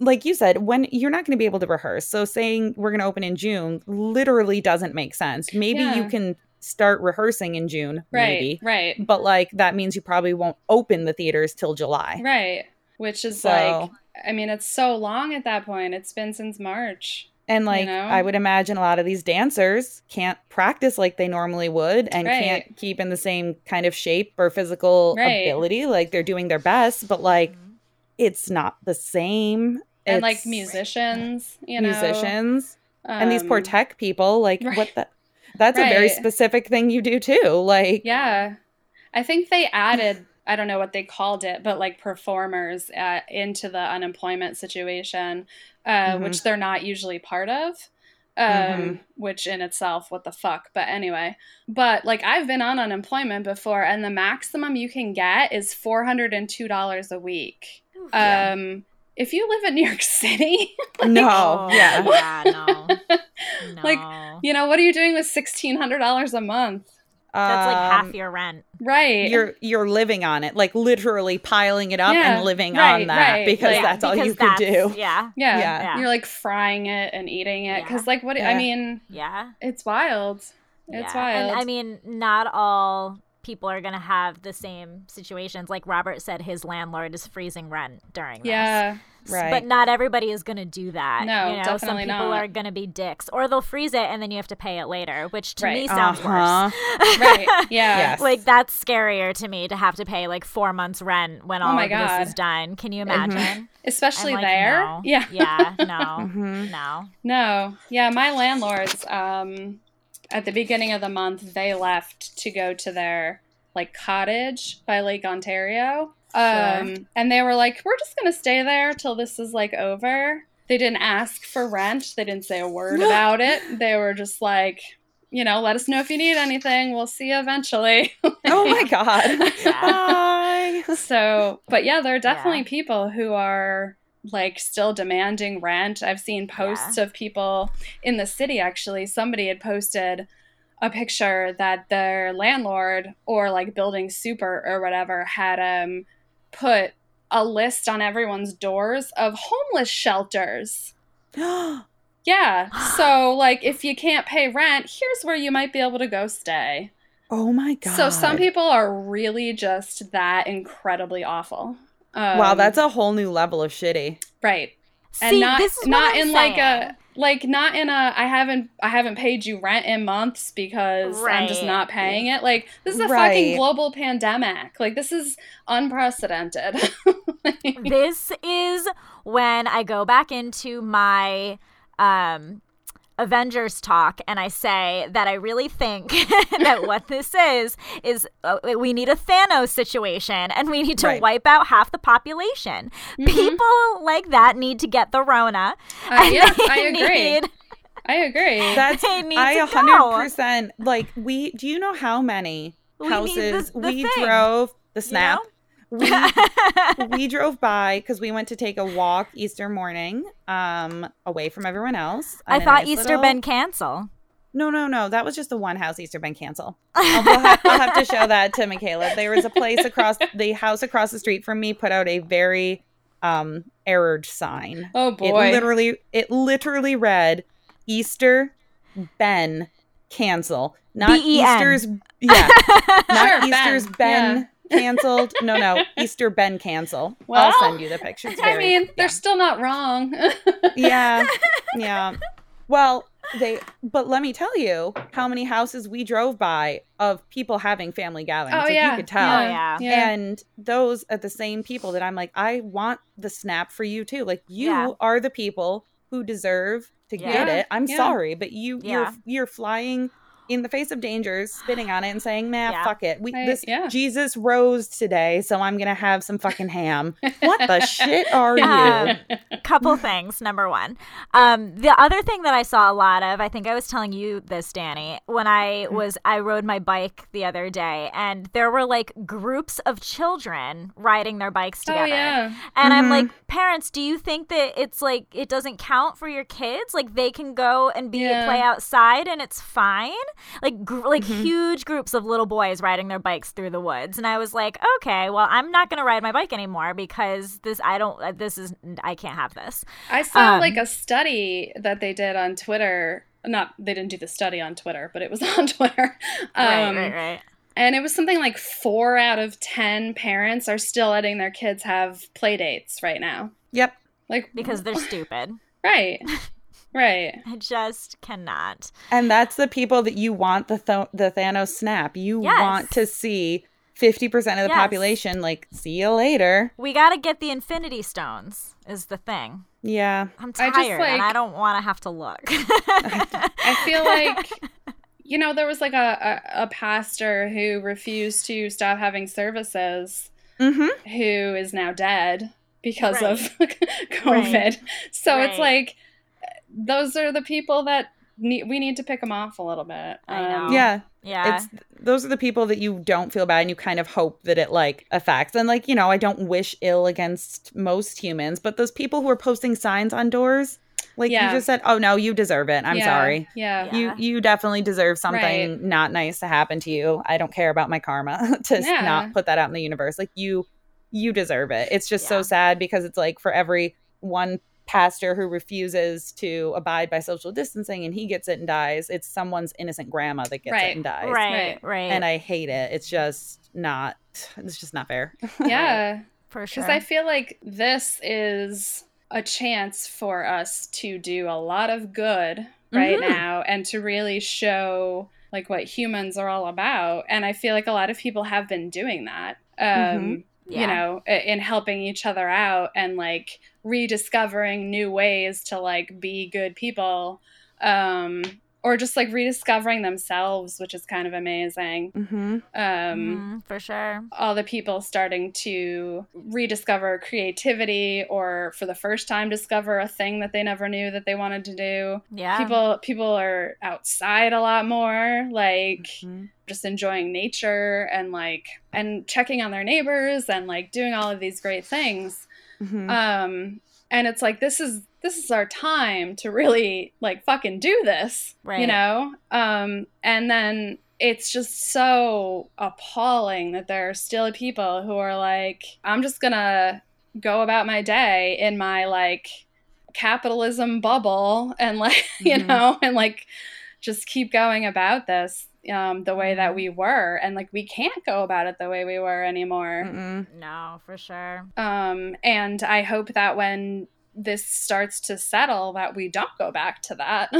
like you said, when you're not going to be able to rehearse. So saying we're going to open in June literally doesn't make sense. Maybe yeah. you can start rehearsing in June. Right. Maybe, right. But like that means you probably won't open the theaters till July. Right. Which is so, like, I mean, it's so long at that point. It's been since March. And like, you know? I would imagine a lot of these dancers can't practice like they normally would and right. can't keep in the same kind of shape or physical right. ability. Like they're doing their best, but like, mm-hmm. it's not the same. And it's like musicians, you know, musicians um, and these poor tech people, like right. what the, that's right. a very specific thing you do too. Like, yeah, I think they added, I don't know what they called it, but like performers uh, into the unemployment situation, uh, mm-hmm. which they're not usually part of, um, mm-hmm. which in itself, what the fuck? But anyway, but like I've been on unemployment before and the maximum you can get is four hundred two dollars a week. Ooh, yeah. Um, if you live in New York City. like, no. Yeah. yeah no. no. Like, you know, what are you doing with sixteen hundred dollars a month? That's like um, half your rent. Right. You're you're living on it, like literally piling it up yeah, and living right, on that right, because yeah, that's because all you could do. Yeah, yeah. Yeah. You're like frying it and eating it because yeah. like what yeah. I mean, yeah, it's wild. It's yeah. wild. And I mean, not all people are going to have the same situations. Like Robert said, his landlord is freezing rent during this. Yeah. Right. But not everybody is going to do that. No, you know? Definitely not. Some people not. Are going to be dicks. Or they'll freeze it and then you have to pay it later, which to right. me sounds uh-huh. worse. Right, yeah. Yes. Like, that's scarier to me to have to pay, like, four months' rent when all oh of God. this is done. Can you imagine? Mm-hmm. Especially like, there. No. Yeah. Yeah, no, mm-hmm. no. No. Yeah, my landlords, um, at the beginning of the month, they left to go to their, like, cottage by Lake Ontario. Um, sure. And they were like, we're just going to stay there till this is like over. They didn't ask for rent. They didn't say a word about it. They were just like, you know, let us know if you need anything. We'll see you eventually. like, oh my God. Yeah. Bye. So, but yeah, there are definitely yeah. people who are like still demanding rent. I've seen posts yeah. of people in the city. Actually, somebody had posted a picture that their landlord or like building super or whatever had, um, put a list on everyone's doors of homeless shelters. yeah. So like if you can't pay rent, here's where you might be able to go stay. Oh my God. So some people are really just that incredibly awful. Um, wow. That's a whole new level of shitty. Right. See, and not, this is not in saying. like a, Like not in a I haven't I haven't paid you rent in months because right. I'm just not paying it. Like this is a right. fucking global pandemic. Like this is unprecedented. like, this is when I go back into my um Avengers talk and I say that I really think that what this is is uh, we need a Thanos situation and we need to right. wipe out half the population. Mm-hmm. People like that need to get the Rona. Uh, yeah, I agree. Need, I agree. That's I one hundred percent go. Like we do you know how many we houses the, the we thing. drove the snap? You know? We we drove by because we went to take a walk Easter morning, um, away from everyone else. I thought nice Easter little... been cancel. No, no, no. That was just the one house Easter been cancel. I'll, we'll have, I'll have to show that to Michaela. There was a place across the house across the street from me put out a very um errored sign. Oh boy! It literally, it literally read Easter been cancel, not B E N. Easter's. Yeah, not sure, Easter's been. Yeah. Canceled. No, no. Easter Ben cancel. Well, I'll send you the pictures. Very, I mean, yeah. They're still not wrong. Yeah. Yeah. Well, they, but let me tell you how many houses we drove by of people having family gatherings. Oh, like yeah. You could tell. Yeah, yeah. And those are the same people that I'm like, I want the snap for you too. Like you yeah. are the people who deserve to yeah. get it. I'm yeah. sorry, but you, yeah. you're, you're flying in the face of danger, spitting on it and saying, nah, yeah. fuck it. We, I, this yeah. Jesus rose today, so I'm going to have some fucking ham. What the shit are you? Um, couple things, number one. Um, the other thing that I saw a lot of, I think I was telling you this, Danny, when I was, I rode my bike the other day, and there were like groups of children riding their bikes together. Oh, yeah. And mm-hmm. I'm like, parents, do you think that it's like, it doesn't count for your kids? Like they can go and be yeah. play outside and it's fine? Like gr- like mm-hmm. huge groups of little boys riding their bikes through the woods, and I was like, okay, well, I'm not gonna ride my bike anymore because this I don't this is I can't have this. I saw um, like a study that they did on Twitter. Not they didn't do the study on Twitter, but it was on Twitter. Um, right, right, right. And it was something like four out of ten parents are still letting their kids have play dates right now. Yep, like because they're stupid. Right. Right. I just cannot. And that's the people that you want the th- the Thanos snap. You yes. want to see fifty percent of the yes. population like, see you later. We got to get the Infinity Stones is the thing. Yeah. I'm tired I just, like, and I don't want to have to look. I, I feel like, you know, there was like a, a, a pastor who refused to stop having services mm-hmm. who is now dead because right. of COVID. Right. So right. it's like, those are the people that need, we need to pick them off a little bit. Um, I know. Yeah. Yeah. It's, those are the people that you don't feel bad and you kind of hope that it like affects. And like, you know, I don't wish ill against most humans, but those people who are posting signs on doors, like yeah. you just said, oh no, you deserve it. I'm yeah. sorry. Yeah. You you definitely deserve something right. not nice to happen to you. I don't care about my karma to yeah. not put that out in the universe. Like you, you deserve it. It's just yeah. so sad because it's like for every one pastor who refuses to abide by social distancing and he gets it and dies, it's someone's innocent grandma that gets right. it and dies. Right, right. And I hate it. It's just not, it's just not fair. Yeah, for sure. Because I feel like this is a chance for us to do a lot of good right mm-hmm. now and to really show like what humans are all about. And I feel like a lot of people have been doing that. Um, mm-hmm. Yeah. You know, in helping each other out and like rediscovering new ways to like be good people, um, or just like rediscovering themselves, which is kind of amazing. Mm-hmm. Um, mm-hmm, for sure. All the people starting to rediscover creativity or for the first time discover a thing that they never knew that they wanted to do. Yeah. People, people are outside a lot more, like mm-hmm. just enjoying nature and like and checking on their neighbors and like doing all of these great things. Mm-hmm. Um, and it's like this is this is our time to really like fucking do this, right. you know? Um, and then it's just so appalling that there are still people who are like, I'm just gonna go about my day in my like capitalism bubble and like mm-hmm. you know and like just keep going about this. Um, the way that we were, and like we can't go about it the way we were anymore. Mm-mm. No, for sure. Um, and I hope that when this starts to settle, that we don't go back to that.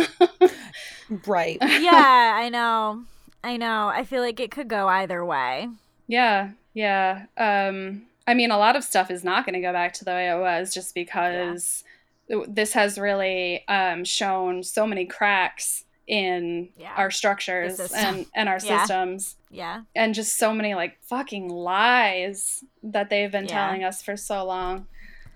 Right. Yeah, I know. I know. I feel like it could go either way. Yeah, yeah. Um, I mean, a lot of stuff is not going to go back to the way it was, just because yeah. this has really um, shown so many cracks in yeah. our structures and, and our yeah. systems. Yeah. And just so many like fucking lies that they've been yeah. telling us for so long.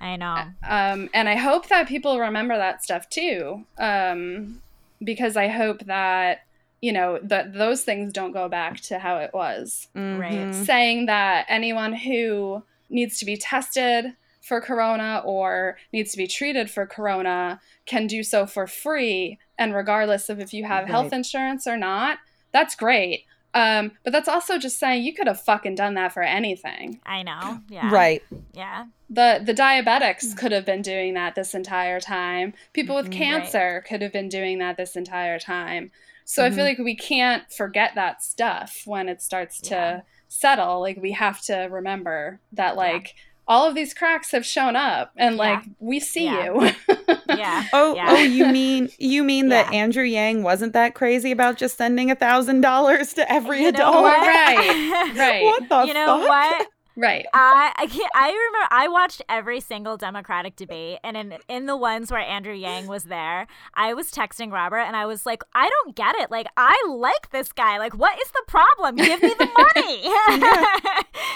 I know. Um, and I hope that people remember that stuff too. Um, because I hope that, you know, that those things don't go back to how it was. Mm-hmm. Right. Saying that anyone who needs to be tested for corona or needs to be treated for corona can do so for free and regardless of if you have right. health insurance or not, that's great. Um, but that's also just saying you could have fucking done that for anything. I know. Yeah. Right. Yeah. The the diabetics could have been doing that this entire time. People with cancer right. could have been doing that this entire time. So mm-hmm. I feel like we can't forget that stuff when it starts to yeah. settle, like we have to remember that, like, yeah. all of these cracks have shown up, and like yeah. we see yeah. you. yeah. Oh, yeah. oh, you mean you mean yeah. that Andrew Yang wasn't that crazy about just sending a thousand dollars to every you adult? Right, right. What the you know fuck? What? Right. I I, can't, I remember I watched every single Democratic debate, and in in the ones where Andrew Yang was there, I was texting Robert, and I was like, I don't get it. Like, I like this guy. Like, what is the problem? Give me the money.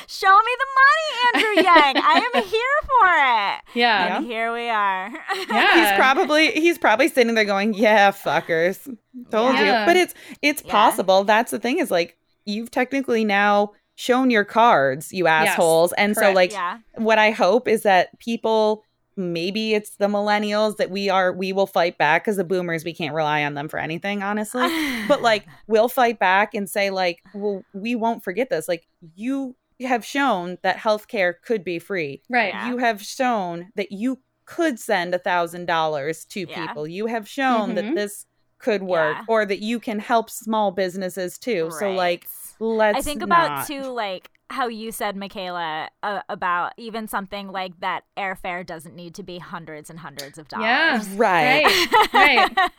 Show me the money, Andrew Yang. I am here for it. Yeah. And here we are. yeah. He's probably he's probably sitting there going, yeah, fuckers, told yeah. you. But it's it's yeah. possible. That's the thing, is like, you've technically now shown your cards, you assholes. Yes, and correct. So like yeah. what I hope is that people, maybe it's the millennials that we are, we will fight back, because the boomers, we can't rely on them for anything, honestly. But like, we'll fight back and say like, well, we won't forget this. Like, you have shown that healthcare could be free. Right. Yeah. You have shown that you could send a thousand dollars to yeah. people. You have shown mm-hmm. that this could work yeah. or that you can help small businesses too. Right. So like, Let's I think about, not. too, like how you said, Michaela, uh, about even something like that airfare doesn't need to be hundreds and hundreds of dollars. Yeah, right. right. right.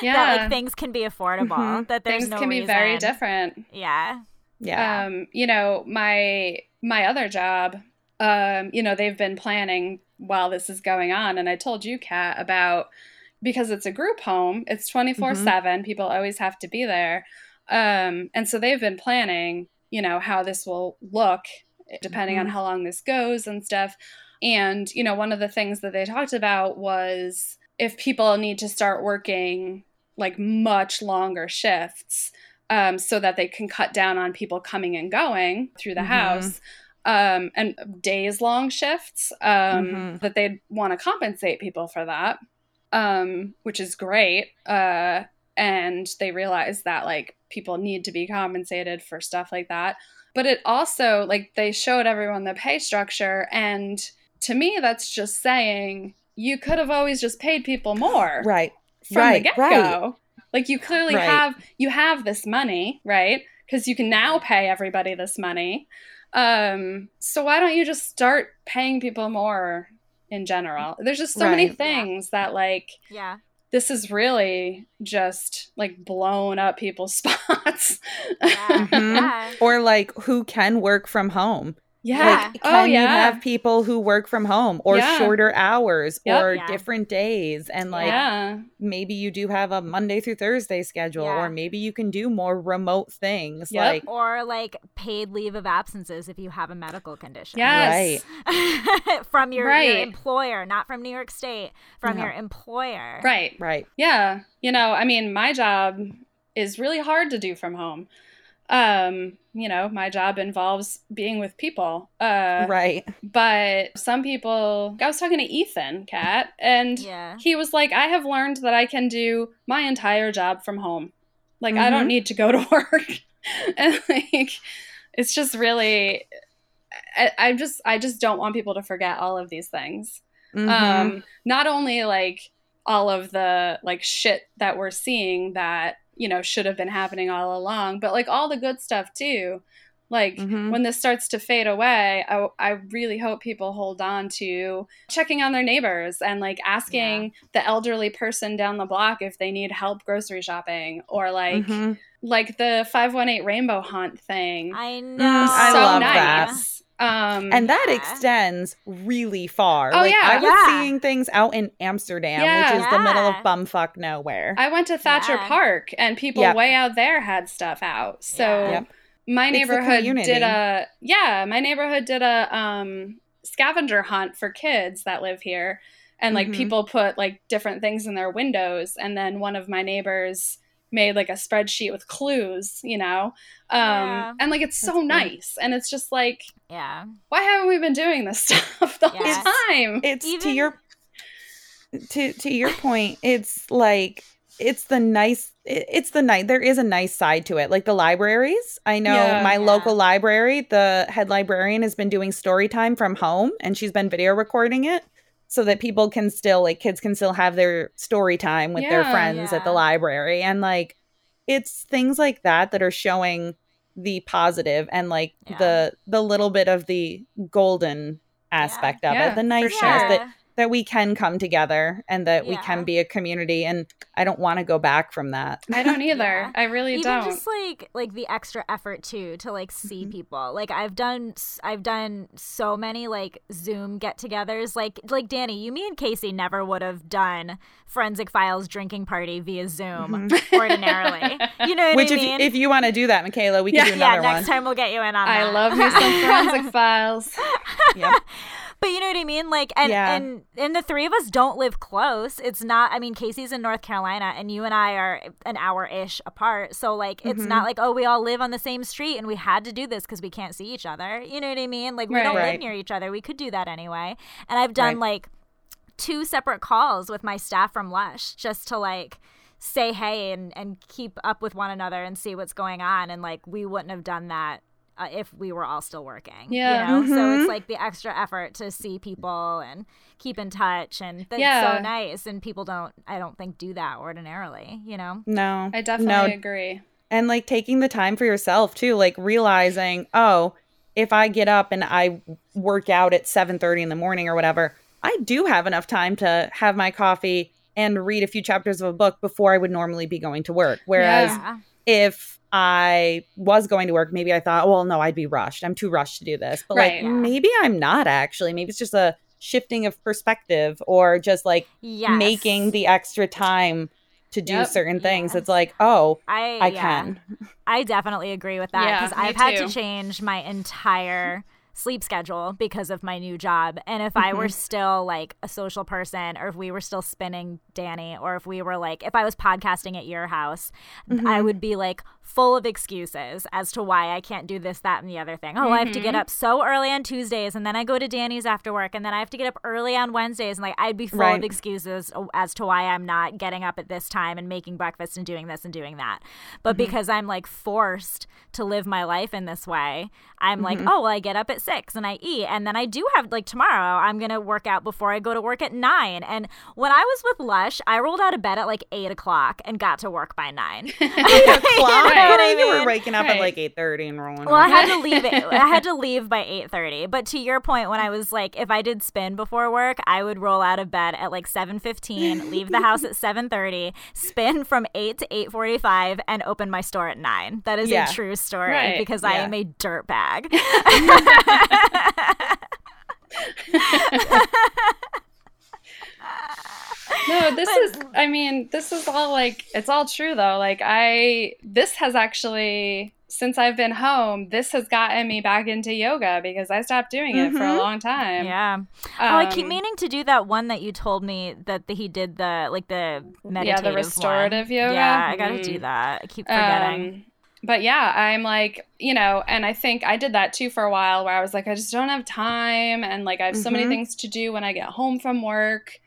Yeah. That, like, things can be affordable. Mm-hmm. That there's things no can reason. Be very different. Yeah. Yeah. Um, you know, my my other job, um, you know, they've been planning while this is going on. And I told you, Kat, about, because it's a group home, it's twenty-four seven. Mm-hmm. People always have to be there. Um, and so they've been planning, you know, how this will look depending mm-hmm. on how long this goes and stuff. And, you know, one of the things that they talked about was if people need to start working like much longer shifts, um, so that they can cut down on people coming and going through the mm-hmm. house, um, and days long shifts, um, mm-hmm. that they'd want to compensate people for that, um, which is great. Uh, and they realized that like, people need to be compensated for stuff like that. But it also, like, they showed everyone the pay structure. And to me, that's just saying you could have always just paid people more. Right. From right. the get-go. Right. Like, you clearly right. have, you have this money, right? Because you can now pay everybody this money. Um, so why don't you just start paying people more in general? There's just so right. many things yeah. that, like... yeah. This is really just like blown up people's spots. Yeah. mm-hmm. yeah. Or like, who can work from home. Yeah. Like, can oh, yeah. you have people who work from home or yeah. shorter hours yep. or yeah. different days? And like, yeah. maybe you do have a Monday through Thursday schedule, yeah. or maybe you can do more remote things. Yep. Like, or like paid leave of absences if you have a medical condition. Yes. Right. From your, right. your employer, not from New York State, from no. your employer. Right. Right. Yeah. You know, I mean, my job is really hard to do from home. Um, you know, my job involves being with people. Uh, right. But some people, I was talking to Ethan, Kat, and yeah. he was like, I have learned that I can do my entire job from home. Like, mm-hmm. I don't need to go to work. And like, it's just really, I, I just, I just don't want people to forget all of these things. Mm-hmm. Um, not only like all of the like shit that we're seeing that, you know, should have been happening all along, but like all the good stuff too. Like mm-hmm. when this starts to fade away, I, I really hope people hold on to checking on their neighbors and like asking yeah. the elderly person down the block if they need help grocery shopping, or like mm-hmm. like the five one eight rainbow hunt thing. I know. So I love nice. That. Um, and that yeah. extends really far. Oh, like, yeah. I was yeah. seeing things out in Amsterdam, yeah. which is yeah. the middle of bumfuck nowhere. I went to Thatcher yeah. Park, and people yep. way out there had stuff out. So yeah. my it's neighborhood did a yeah, my neighborhood did a um, scavenger hunt for kids that live here, and like mm-hmm. people put like different things in their windows, and then one of my neighbors made like a spreadsheet with clues, you know? Um, yeah. And like, it's so That's nice. Cool. And it's just like, yeah. why haven't we been doing this stuff the yes. whole time? It's Even- to your, to, to your point, it's like, it's the nice, it, it's the nice, there is a nice side to it. Like the libraries, I know yeah, my yeah. local library, the head librarian has been doing story time from home, and she's been video recording it, so that people can still, like, kids can still have their story time with yeah, their friends yeah. at the library. And, like, it's things like that that are showing the positive and like yeah. the the little bit of the golden aspect yeah. of yeah, it, the niceness sure. that that we can come together and that yeah. we can be a community. And I don't want to go back from that. I don't either. Yeah. I really Even don't. Just like like the extra effort too, to like see mm-hmm. people. Like I've done, I've done so many like Zoom get-togethers. Like like Danny, you, me, and Casey never would have done Forensic Files drinking party via Zoom mm-hmm. ordinarily. You know what Which I mean? Which if, if you want to do that, Michaela, we yeah. can do another one. Yeah, next one. Time we'll get you in on I that. I love you some Forensic Files. Yeah. But you know what I mean? Like, and, yeah. and and the three of us don't live close. It's not, I mean, Casey's in North Carolina and you and I are an hour-ish apart. So, like, it's mm-hmm. not like, oh, we all live on the same street and we had to do this because we can't see each other. You know what I mean? Like, we right, don't right. live near each other. We could do that anyway. And I've done, right. like, two separate calls with my staff from Lush just to, like, say hey and, and keep up with one another and see what's going on. And, like, we wouldn't have done that Uh, if we were all still working, yeah. you know? Mm-hmm. So it's like the extra effort to see people and keep in touch, and that's yeah. so nice. And people don't, I don't think, do that ordinarily, you know? No. I definitely no. agree. And like taking the time for yourself too, like realizing, oh, if I get up and I work out at seven thirty in the morning or whatever, I do have enough time to have my coffee and read a few chapters of a book before I would normally be going to work. Whereas yeah. if I was going to work, maybe I thought, well, no, I'd be rushed. I'm too rushed to do this. But right, like, yeah. maybe I'm not actually. Maybe it's just a shifting of perspective or just like yes. making the extra time to do yep. certain things. Yeah. It's like, oh, I, I yeah. can. I definitely agree with that because yeah, I've had too. to change my entire sleep schedule because of my new job. And if mm-hmm. I were still like a social person, or if we were still spinning Danny, or if we were like, if I was podcasting at your house, mm-hmm. I would be like full of excuses as to why I can't do this, that, and the other thing. Oh, mm-hmm. I have to get up so early on Tuesdays and then I go to Danny's after work and then I have to get up early on Wednesdays. And like, I'd be full right. of excuses as to why I'm not getting up at this time and making breakfast and doing this and doing that. But mm-hmm. because I'm like forced to live my life in this way, I'm mm-hmm. like, oh, well, I get up at six and I eat, and then I do have like tomorrow I'm gonna work out before I go to work at nine. And when I was with Lush, I rolled out of bed at like eight o'clock and got to work by nine. Eight o'clock. You know what I mean? You were waking up right. at like eight thirty and rolling. Well, on. I had to leave. It, I had to leave by eight thirty. But to your point, when I was like, if I did spin before work, I would roll out of bed at like seven fifteen, leave the house at seven thirty, spin from eight to eight forty five, and open my store at nine. That is yeah. a true story right. because yeah. I am a dirtbag. No, this is, I mean, this is all like, it's all true though. Like I, this has actually, since I've been home, this has gotten me back into yoga because I stopped doing it mm-hmm. for a long time. Yeah. Um, oh, I keep meaning to do that one that you told me that the, he did the, like the meditative Yeah, the restorative one. Yoga. Yeah, I gotta mm. do that. I keep forgetting. Um, But yeah, I'm like, you know, and I think I did that too for a while where I was like, I just don't have time. And like, I have mm-hmm. so many things to do when I get home from work.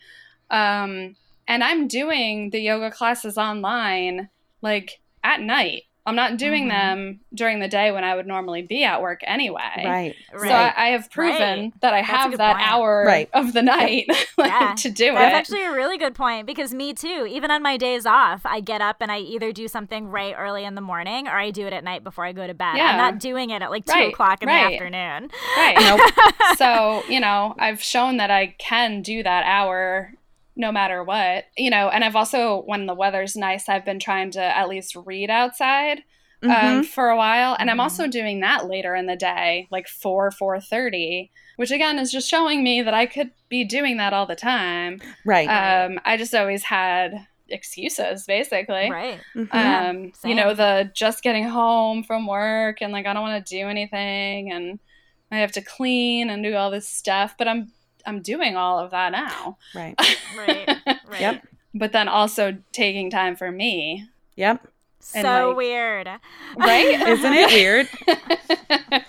Um, and I'm doing the yoga classes online, like at night. I'm not doing mm-hmm. them during the day when I would normally be at work anyway. Right. So right. I, I have proven right. that I That's have that point. hour right. of the night like, yeah. to do That's it. That's actually a really good point because me too, even on my days off, I get up and I either do something right early in the morning or I do it at night before I go to bed. Yeah. I'm not doing it at like right. two o'clock in right. the afternoon. Right. Nope. So, you know, I've shown that I can do that hour no matter what, you know. And I've also, when the weather's nice, I've been trying to at least read outside um, mm-hmm. for a while. And mm-hmm. I'm also doing that later in the day, like four, four thirty, which again is just showing me that I could be doing that all the time. Right. Um, I just always had excuses basically. Right. Mm-hmm. Um, yeah, you know, the just getting home from work and like, I don't want to do anything and I have to clean and do all this stuff, but I'm I'm doing all of that now. Right. right. Right. Yep. But then also taking time for me. Yep. And so like, weird. Right? Isn't it weird?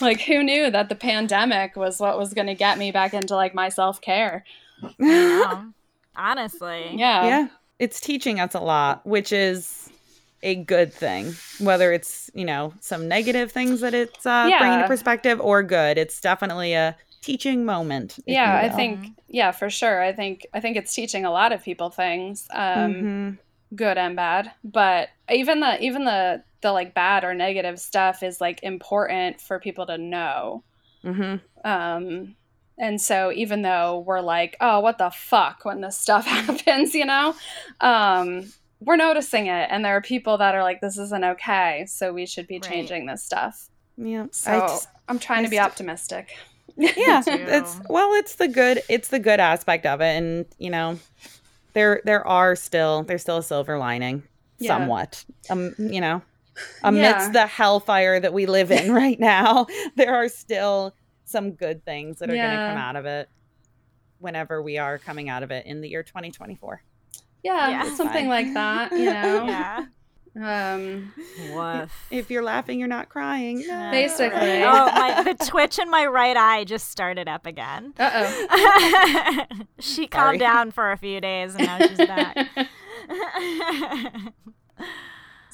Like, who knew that the pandemic was what was going to get me back into like my self-care? Yeah. Honestly. Yeah. Yeah. It's teaching us a lot, which is a good thing, whether it's, you know, some negative things that it's uh, yeah. bringing to perspective or good. It's definitely a teaching moment. Yeah, I think, yeah, for sure. I think, I think it's teaching a lot of people things. Um, mm-hmm. good and bad, but even the even the the like bad or negative stuff is like important for people to know. Mm-hmm. Um, and so even though we're like, oh, what the fuck when this stuff happens, you know, um, we're noticing it, and there are people that are like, this isn't okay, so we should be right. changing this stuff. Yeah. So I just, I'm trying I to be st- optimistic. Yeah, it's well, it's the good, it's the good aspect of it, and you know, there there are still there's still a silver lining, yeah. somewhat. Um, you know, amidst yeah. the hellfire that we live in right now, there are still some good things that are yeah. going to come out of it. Whenever we are coming out of it in the year twenty twenty-four, yeah, yeah. something like that, you know. Yeah. Um, what? If you're laughing, you're not crying. No. Basically. Oh, my, the twitch in my right eye just started up again. Uh-oh. She Sorry. calmed down for a few days, and now she's back.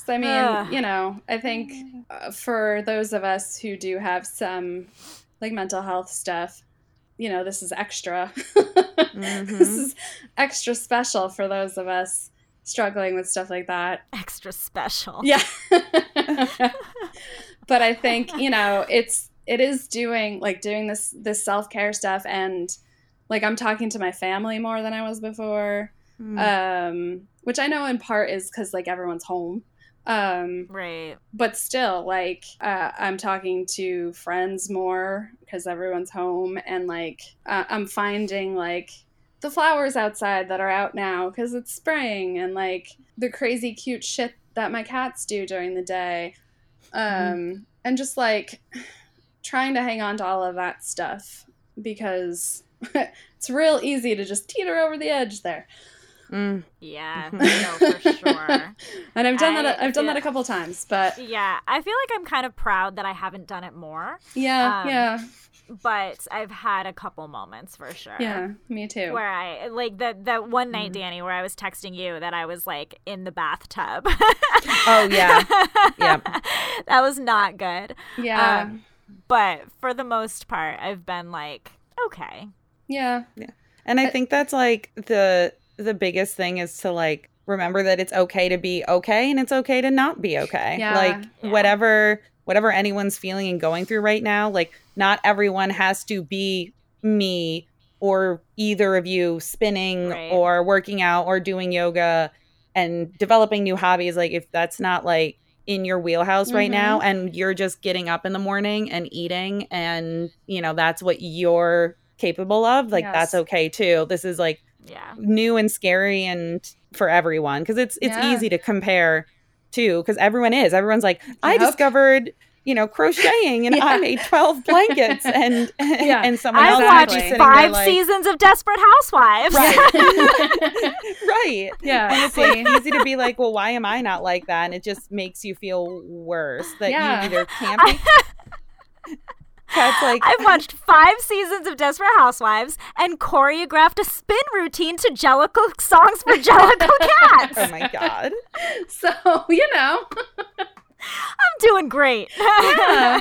So, I mean, Ugh. you know, I think uh, for those of us who do have some, like, mental health stuff, you know, this is extra. Mm-hmm. This is extra special for those of us struggling with stuff like that. Extra special. Yeah. But I think, you know, it's, it is doing like doing this, this self-care stuff. And like, I'm talking to my family more than I was before, mm. um, which I know in part is because like everyone's home. Um, right. But still, like, uh, I'm talking to friends more because everyone's home, and like, uh, I'm finding like, the flowers outside that are out now because it's spring, and like the crazy cute shit that my cats do during the day, um mm-hmm. and just like trying to hang on to all of that stuff because it's real easy to just teeter over the edge there. Mm. Yeah, no, for sure. And I've done I, that. I've done yeah. that a couple times, but yeah, I feel like I'm kind of proud that I haven't done it more. Yeah, um, yeah. But I've had a couple moments for sure. Yeah, me too. Where I like that that one night, mm. Danny, where I was texting you that I was like in the bathtub. Oh yeah, yeah. That was not good. Yeah. Um, but for the most part, I've been like, okay. Yeah. Yeah. And I but, think that's like the. the biggest thing is to like remember that it's okay to be okay, and it's okay to not be okay. Yeah, like yeah. whatever whatever anyone's feeling and going through right now, like not everyone has to be me or either of you spinning right. or working out or doing yoga and developing new hobbies. Like if that's not like in your wheelhouse mm-hmm. right now, and you're just getting up in the morning and eating, and you know that's what you're capable of, like yes. that's okay too. This is like yeah. new and scary and for everyone, because it's it's yeah. easy to compare too, because everyone is everyone's like I nope. discovered you know crocheting and yeah. I made twelve blankets and yeah. and someone else watched exactly. five like, seasons of Desperate Housewives right right yeah and it's like easy to be like, well, why am I not like that? And it just makes you feel worse that yeah. you either can't be Kat's like, I've watched five seasons of Desperate Housewives and choreographed a spin routine to Jellicle songs for Jellicle cats. Oh my god! So you know, I'm doing great. Yeah.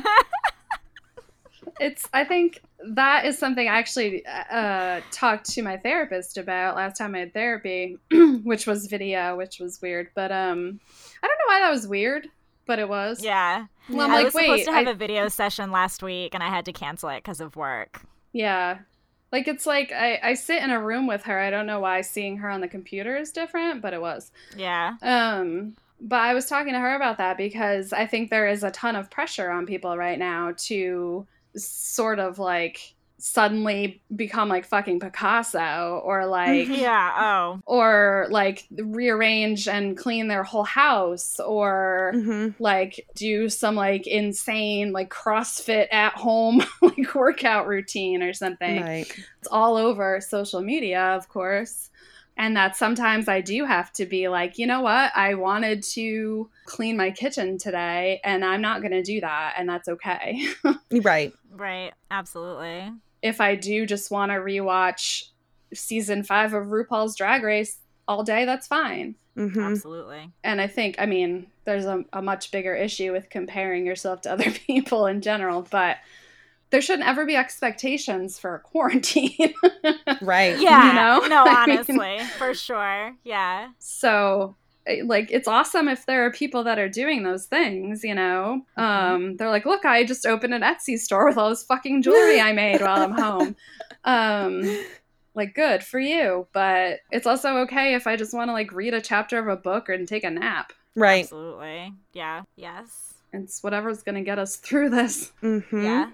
It's. I think that is something I actually uh, talked to my therapist about last time I had therapy, which was video, which was weird. But um, I don't know why that was weird. But it was. Yeah. Well, I'm I like, was supposed wait, to have I... a video session last week, and I had to cancel it because of work. Yeah. Like, it's like I, I sit in a room with her. I don't know why seeing her on the computer is different, but it was. Yeah. Um. But I was talking to her about that because I think there is a ton of pressure on people right now to sort of, like, suddenly become like fucking Picasso or like yeah oh or like rearrange and clean their whole house or mm-hmm. like do some like insane like CrossFit at home like workout routine or something. Right. It's all over social media, of course, and that sometimes I do have to be like, you know what, I wanted to clean my kitchen today and I'm not gonna do that, and that's okay. Right. Right. Absolutely. If I do just want to rewatch season five of RuPaul's Drag Race all day, that's fine. Mm-hmm. Absolutely. And I think, I mean, there's a, a much bigger issue with comparing yourself to other people in general, but there shouldn't ever be expectations for a quarantine. Right. Yeah. You know? No, honestly, I mean, for sure. Yeah. So like, it's awesome if there are people that are doing those things, you know. Um, they're like, look, I just opened an Etsy store with all this fucking jewelry I made while I'm home. Um, like, good for you. But it's also okay if I just want to, like, read a chapter of a book and take a nap. Right. Absolutely. Yeah. Yes. It's whatever's going to get us through this. Mm-hmm. Yeah.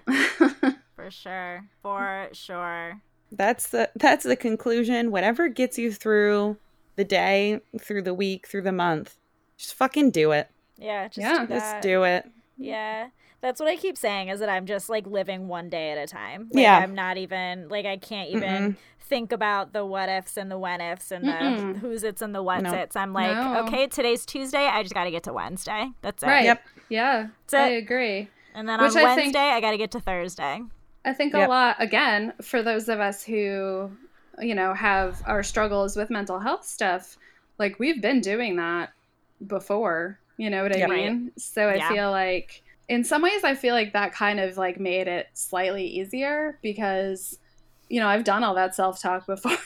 For sure. For sure. That's the that's the conclusion. Whatever gets you through the day, through the week, through the month, just fucking do it. Yeah, just yeah. do that. Just do it. Yeah. That's what I keep saying, is that I'm just, like, living one day at a time. Like, yeah. I'm not even, like, I can't even Mm-mm. think about the what-ifs and the when-ifs and Mm-mm. the who's-its and the what's-its. No. I'm like, no. okay, today's Tuesday. I just got to get to Wednesday. That's it. Right. Yep. Yeah. That's I it. agree. And then Which on I Wednesday, think- I got to get to Thursday. I think yep. a lot, again, for those of us who, you know, have our struggles with mental health stuff, like, we've been doing that before, you know what I yeah, mean? Right. So I yeah. feel like, in some ways, I feel like that kind of, like, made it slightly easier because, you know, I've done all that self-talk before.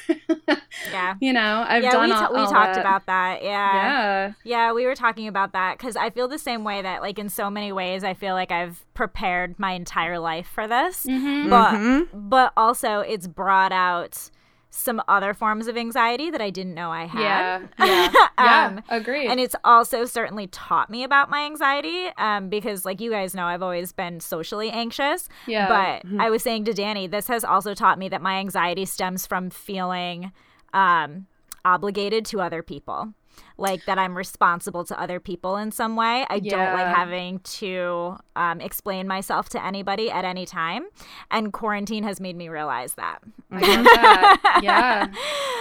yeah. You know, I've yeah, done we ta- all that. Yeah, we talked that. about that. Yeah. Yeah. Yeah, we were talking about that because I feel the same way that, like, in so many ways, I feel like I've prepared my entire life for this. Mm-hmm. But, mm-hmm. but also it's brought out some other forms of anxiety that I didn't know I had. Yeah, yeah, um, yeah, agreed. And it's also certainly taught me about my anxiety um, because, like, you guys know, I've always been socially anxious. Yeah. But mm-hmm. I was saying to Danny, this has also taught me that my anxiety stems from feeling um, obligated to other people. Like, that I'm responsible to other people in some way. I yeah. don't like having to um, explain myself to anybody at any time. And quarantine has made me realize that. I get that. Yeah.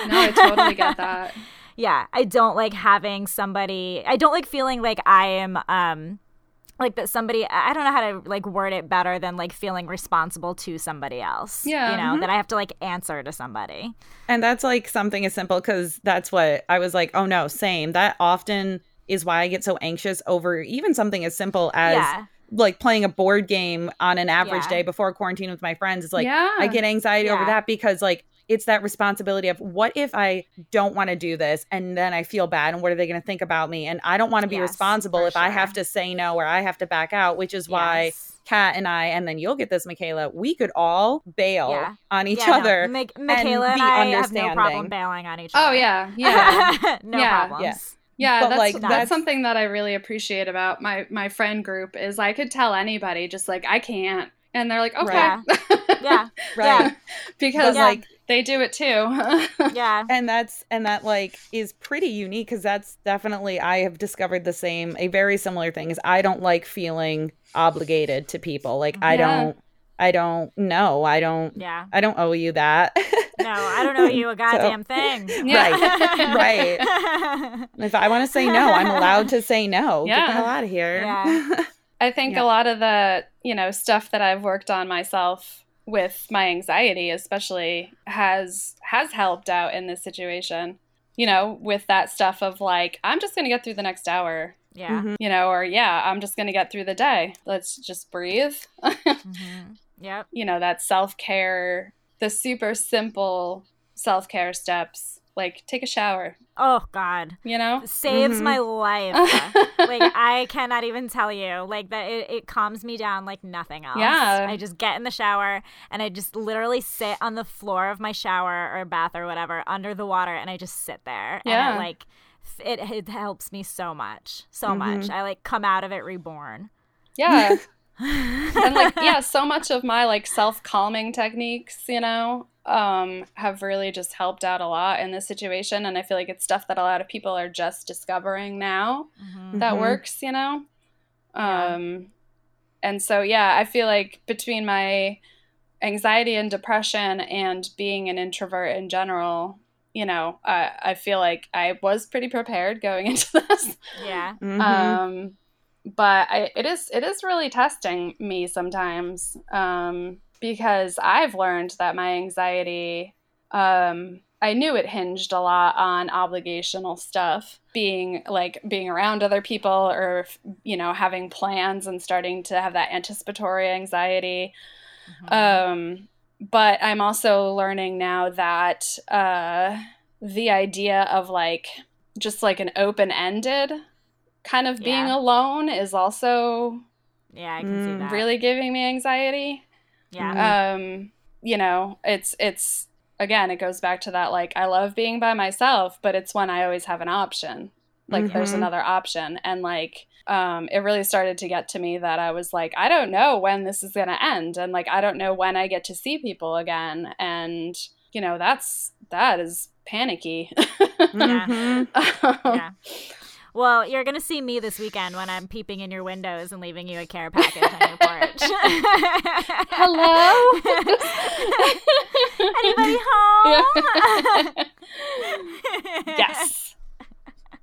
No, I totally get that. Yeah. I don't like having somebody – I don't like feeling like I am um, – like that somebody, I don't know how to, like, word it better than, like, feeling responsible to somebody else. Yeah. You know, mm-hmm. that I have to, like, answer to somebody. And that's, like, something as simple, because that's what I was like, oh, no, same. That often is why I get so anxious over even something as simple as, yeah. like, playing a board game on an average yeah. day before quarantine with my friends. It's like, yeah. I get anxiety yeah. over that because, like, it's that responsibility of what if I don't want to do this and then I feel bad and what are they going to think about me? And I don't want to be yes, responsible if sure. I have to say no or I have to back out, which is why yes. Kat and I, and then you'll get this, Michaela, we could all bail yeah. on each yeah, other. No. Mi- Michaela and, and I have no problem bailing on each other. Oh, yeah. Yeah. no yeah. problems. Yeah. Yeah, but that's, like, that's that's something that I really appreciate about my, my friend group is I could tell anybody just like, I can't. And they're like, okay. Right. yeah. Right. because yeah. like they do it too. yeah. And that's, and that like is pretty unique because that's definitely, I have discovered the same, a very similar thing is I don't like feeling obligated to people. Like I yeah. don't, I don't know. I don't, yeah. I don't owe you that. No, I don't owe you a goddamn so, thing. Yeah. Right. Right. If I want to say no, I'm allowed to say no. Yeah. Get the hell out of here. Yeah. I think yeah. a lot of the, you know, stuff that I've worked on myself with my anxiety especially has has helped out in this situation, you know, with that stuff of like, I'm just going to get through the next hour. Yeah. Mm-hmm. You know, or yeah, I'm just going to get through the day. Let's just breathe. mm-hmm. Yep. You know, that self-care, the super simple self-care steps. Like, take a shower. Oh, God. You know? Saves mm-hmm. my life. Like, I cannot even tell you. Like, that it, it calms me down like nothing else. Yeah. I just get in the shower, and I just literally sit on the floor of my shower or bath or whatever under the water, and I just sit there. Yeah. And, it, like, it, it helps me so much. So mm-hmm. much. I, like, come out of it reborn. Yeah. And, like, yeah, so much of my, like, self-calming techniques, you know, um have really just helped out a lot in this situation, and I feel like it's stuff that a lot of people are just discovering now mm-hmm. that mm-hmm. works, you know. yeah. Um and so yeah I feel like between my anxiety and depression and being an introvert in general, you know, I I feel like I was pretty prepared going into this. yeah mm-hmm. um but I, it is it is really testing me sometimes, um because I've learned that my anxiety, um, I knew it hinged a lot on obligational stuff, being like being around other people or, you know, having plans and starting to have that anticipatory anxiety. Mm-hmm. Um, but I'm also learning now that uh, the idea of like just like an open-ended kind of being yeah. alone is also yeah I can mm, see that. Really giving me anxiety. Yeah. Um, you know, it's it's again, it goes back to that, like, I love being by myself, but it's when I always have an option. Like mm-hmm. there's another option. And like um, it really started to get to me that I was like, I don't know when this is going to end. And like, I don't know when I get to see people again. And, you know, that's, that is panicky. Yeah. um, yeah. Well, you're going to see me this weekend when I'm peeping in your windows and leaving you a care package on your porch. Hello? Anybody home? Yes.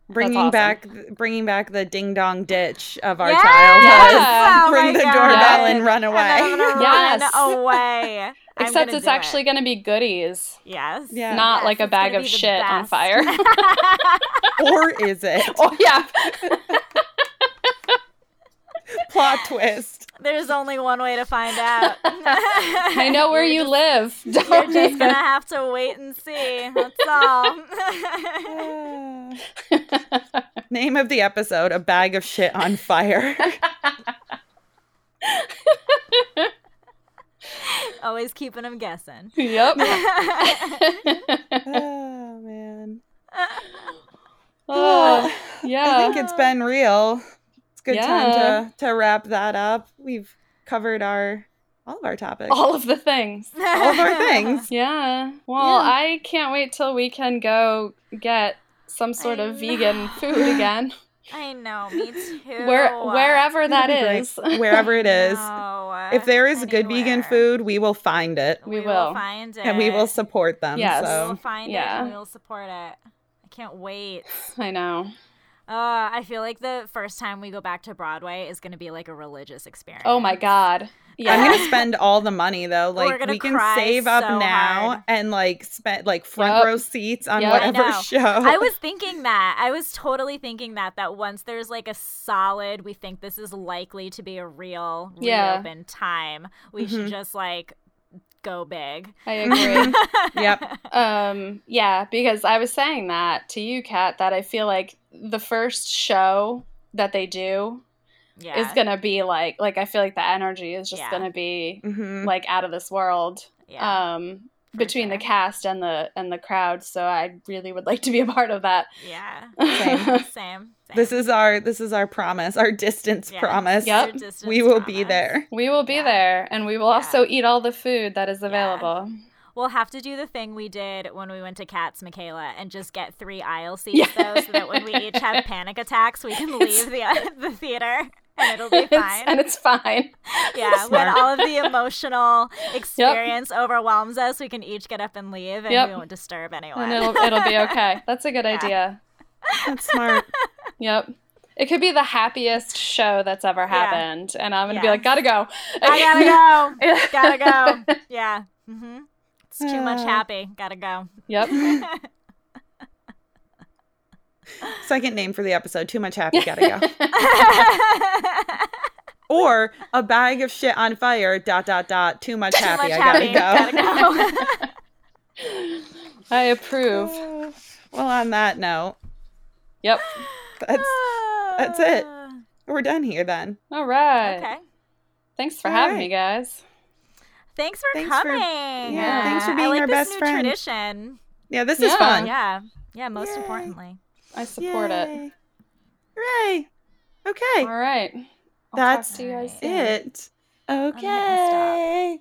Bringing awesome. back bringing back the ding-dong ditch of our yes! childhood. Yes! Oh, ring the God. doorbell and run away. And yes. Run away. Except it's actually it. going to be goodies. Yes. Yeah. Not yes, like a bag of shit on fire. Or is it? Oh, yeah. Plot twist. There's only one way to find out. I know where you're you just, live. Don't you're just going to have to wait and see. That's all. uh, name of the episode, A Bag of Shit on Fire. Always keeping them guessing. Yep. Oh, man. Oh, yeah. I think it's been real. It's a good yeah. time to, to wrap that up. We've covered our all of our topics. All of the things. All of our things. Yeah. Well, yeah. I can't wait till we can go get some sort I of know. vegan food again. I know, me too. Where, wherever that is. Wherever it is. No, if there is anywhere. good vegan food, we will find it. We, we will. will find it. And we will support them. Yes. So. We will find yeah. it and we will support it. I can't wait. I know. Uh, I feel like the first time we go back to Broadway is going to be like a religious experience. Oh, my God. Yeah. I'm going to spend all the money, though. Like, we can save up so now hard. and, like, spend, like, front yep. row seats on yep. whatever I show. I was thinking that. I was totally thinking that, that once there's, like, a solid, we think this is likely to be a real yeah. reopen time, we mm-hmm. should just, like, go big. I agree. Yep. Um, yeah, because I was saying that to you, Kat, that I feel like the first show that they do Yeah. is going to be like, like, I feel like the energy is just yeah. going to be mm-hmm. like out of this world yeah. um, between sure. the cast and the, and the crowd. So I really would like to be a part of that. Yeah. Same. Same. Same. This is our, this is our promise, our distance yeah. promise. Yep. Distance we will promise. be there. We will be yeah. there. And we will yeah. also eat all the food that is available. Yeah. We'll have to do the thing we did when we went to Kat's, Michaela, and just get three aisle seats, yeah. though, so that when we each have panic attacks, we can leave the, uh, the theater. And it'll be fine. It's, and it's fine. Yeah, when all of the emotional experience yep. overwhelms us, we can each get up and leave, and yep. we won't disturb anyone. And it'll, it'll be okay. That's a good yeah. idea. That's smart. Yep. It could be the happiest show that's ever happened, yeah. and I'm going to yeah. be like, gotta go. I gotta go. Gotta go. Yeah. Mm-hmm. It's too uh, much happy. Gotta go. Yep. Second name for the episode, Too Much Happy, Gotta Go. Or A Bag of Shit on Fire, dot, dot, dot, Too Much Happy, too much I happy. Gotta Go. Gotta go. I approve. Uh, well, on that note. Yep. That's, that's it. We're done here then. All right. Okay. Thanks for All having right. me, guys. Thanks for thanks coming. For, yeah, yeah. Thanks for being I like our this best new friend. Tradition. Yeah, this yeah. is fun. Yeah. Yeah, most Yay. importantly. I support Yay. it. Hooray. Okay. All right. I'll That's talk to you guys soon. it. Okay.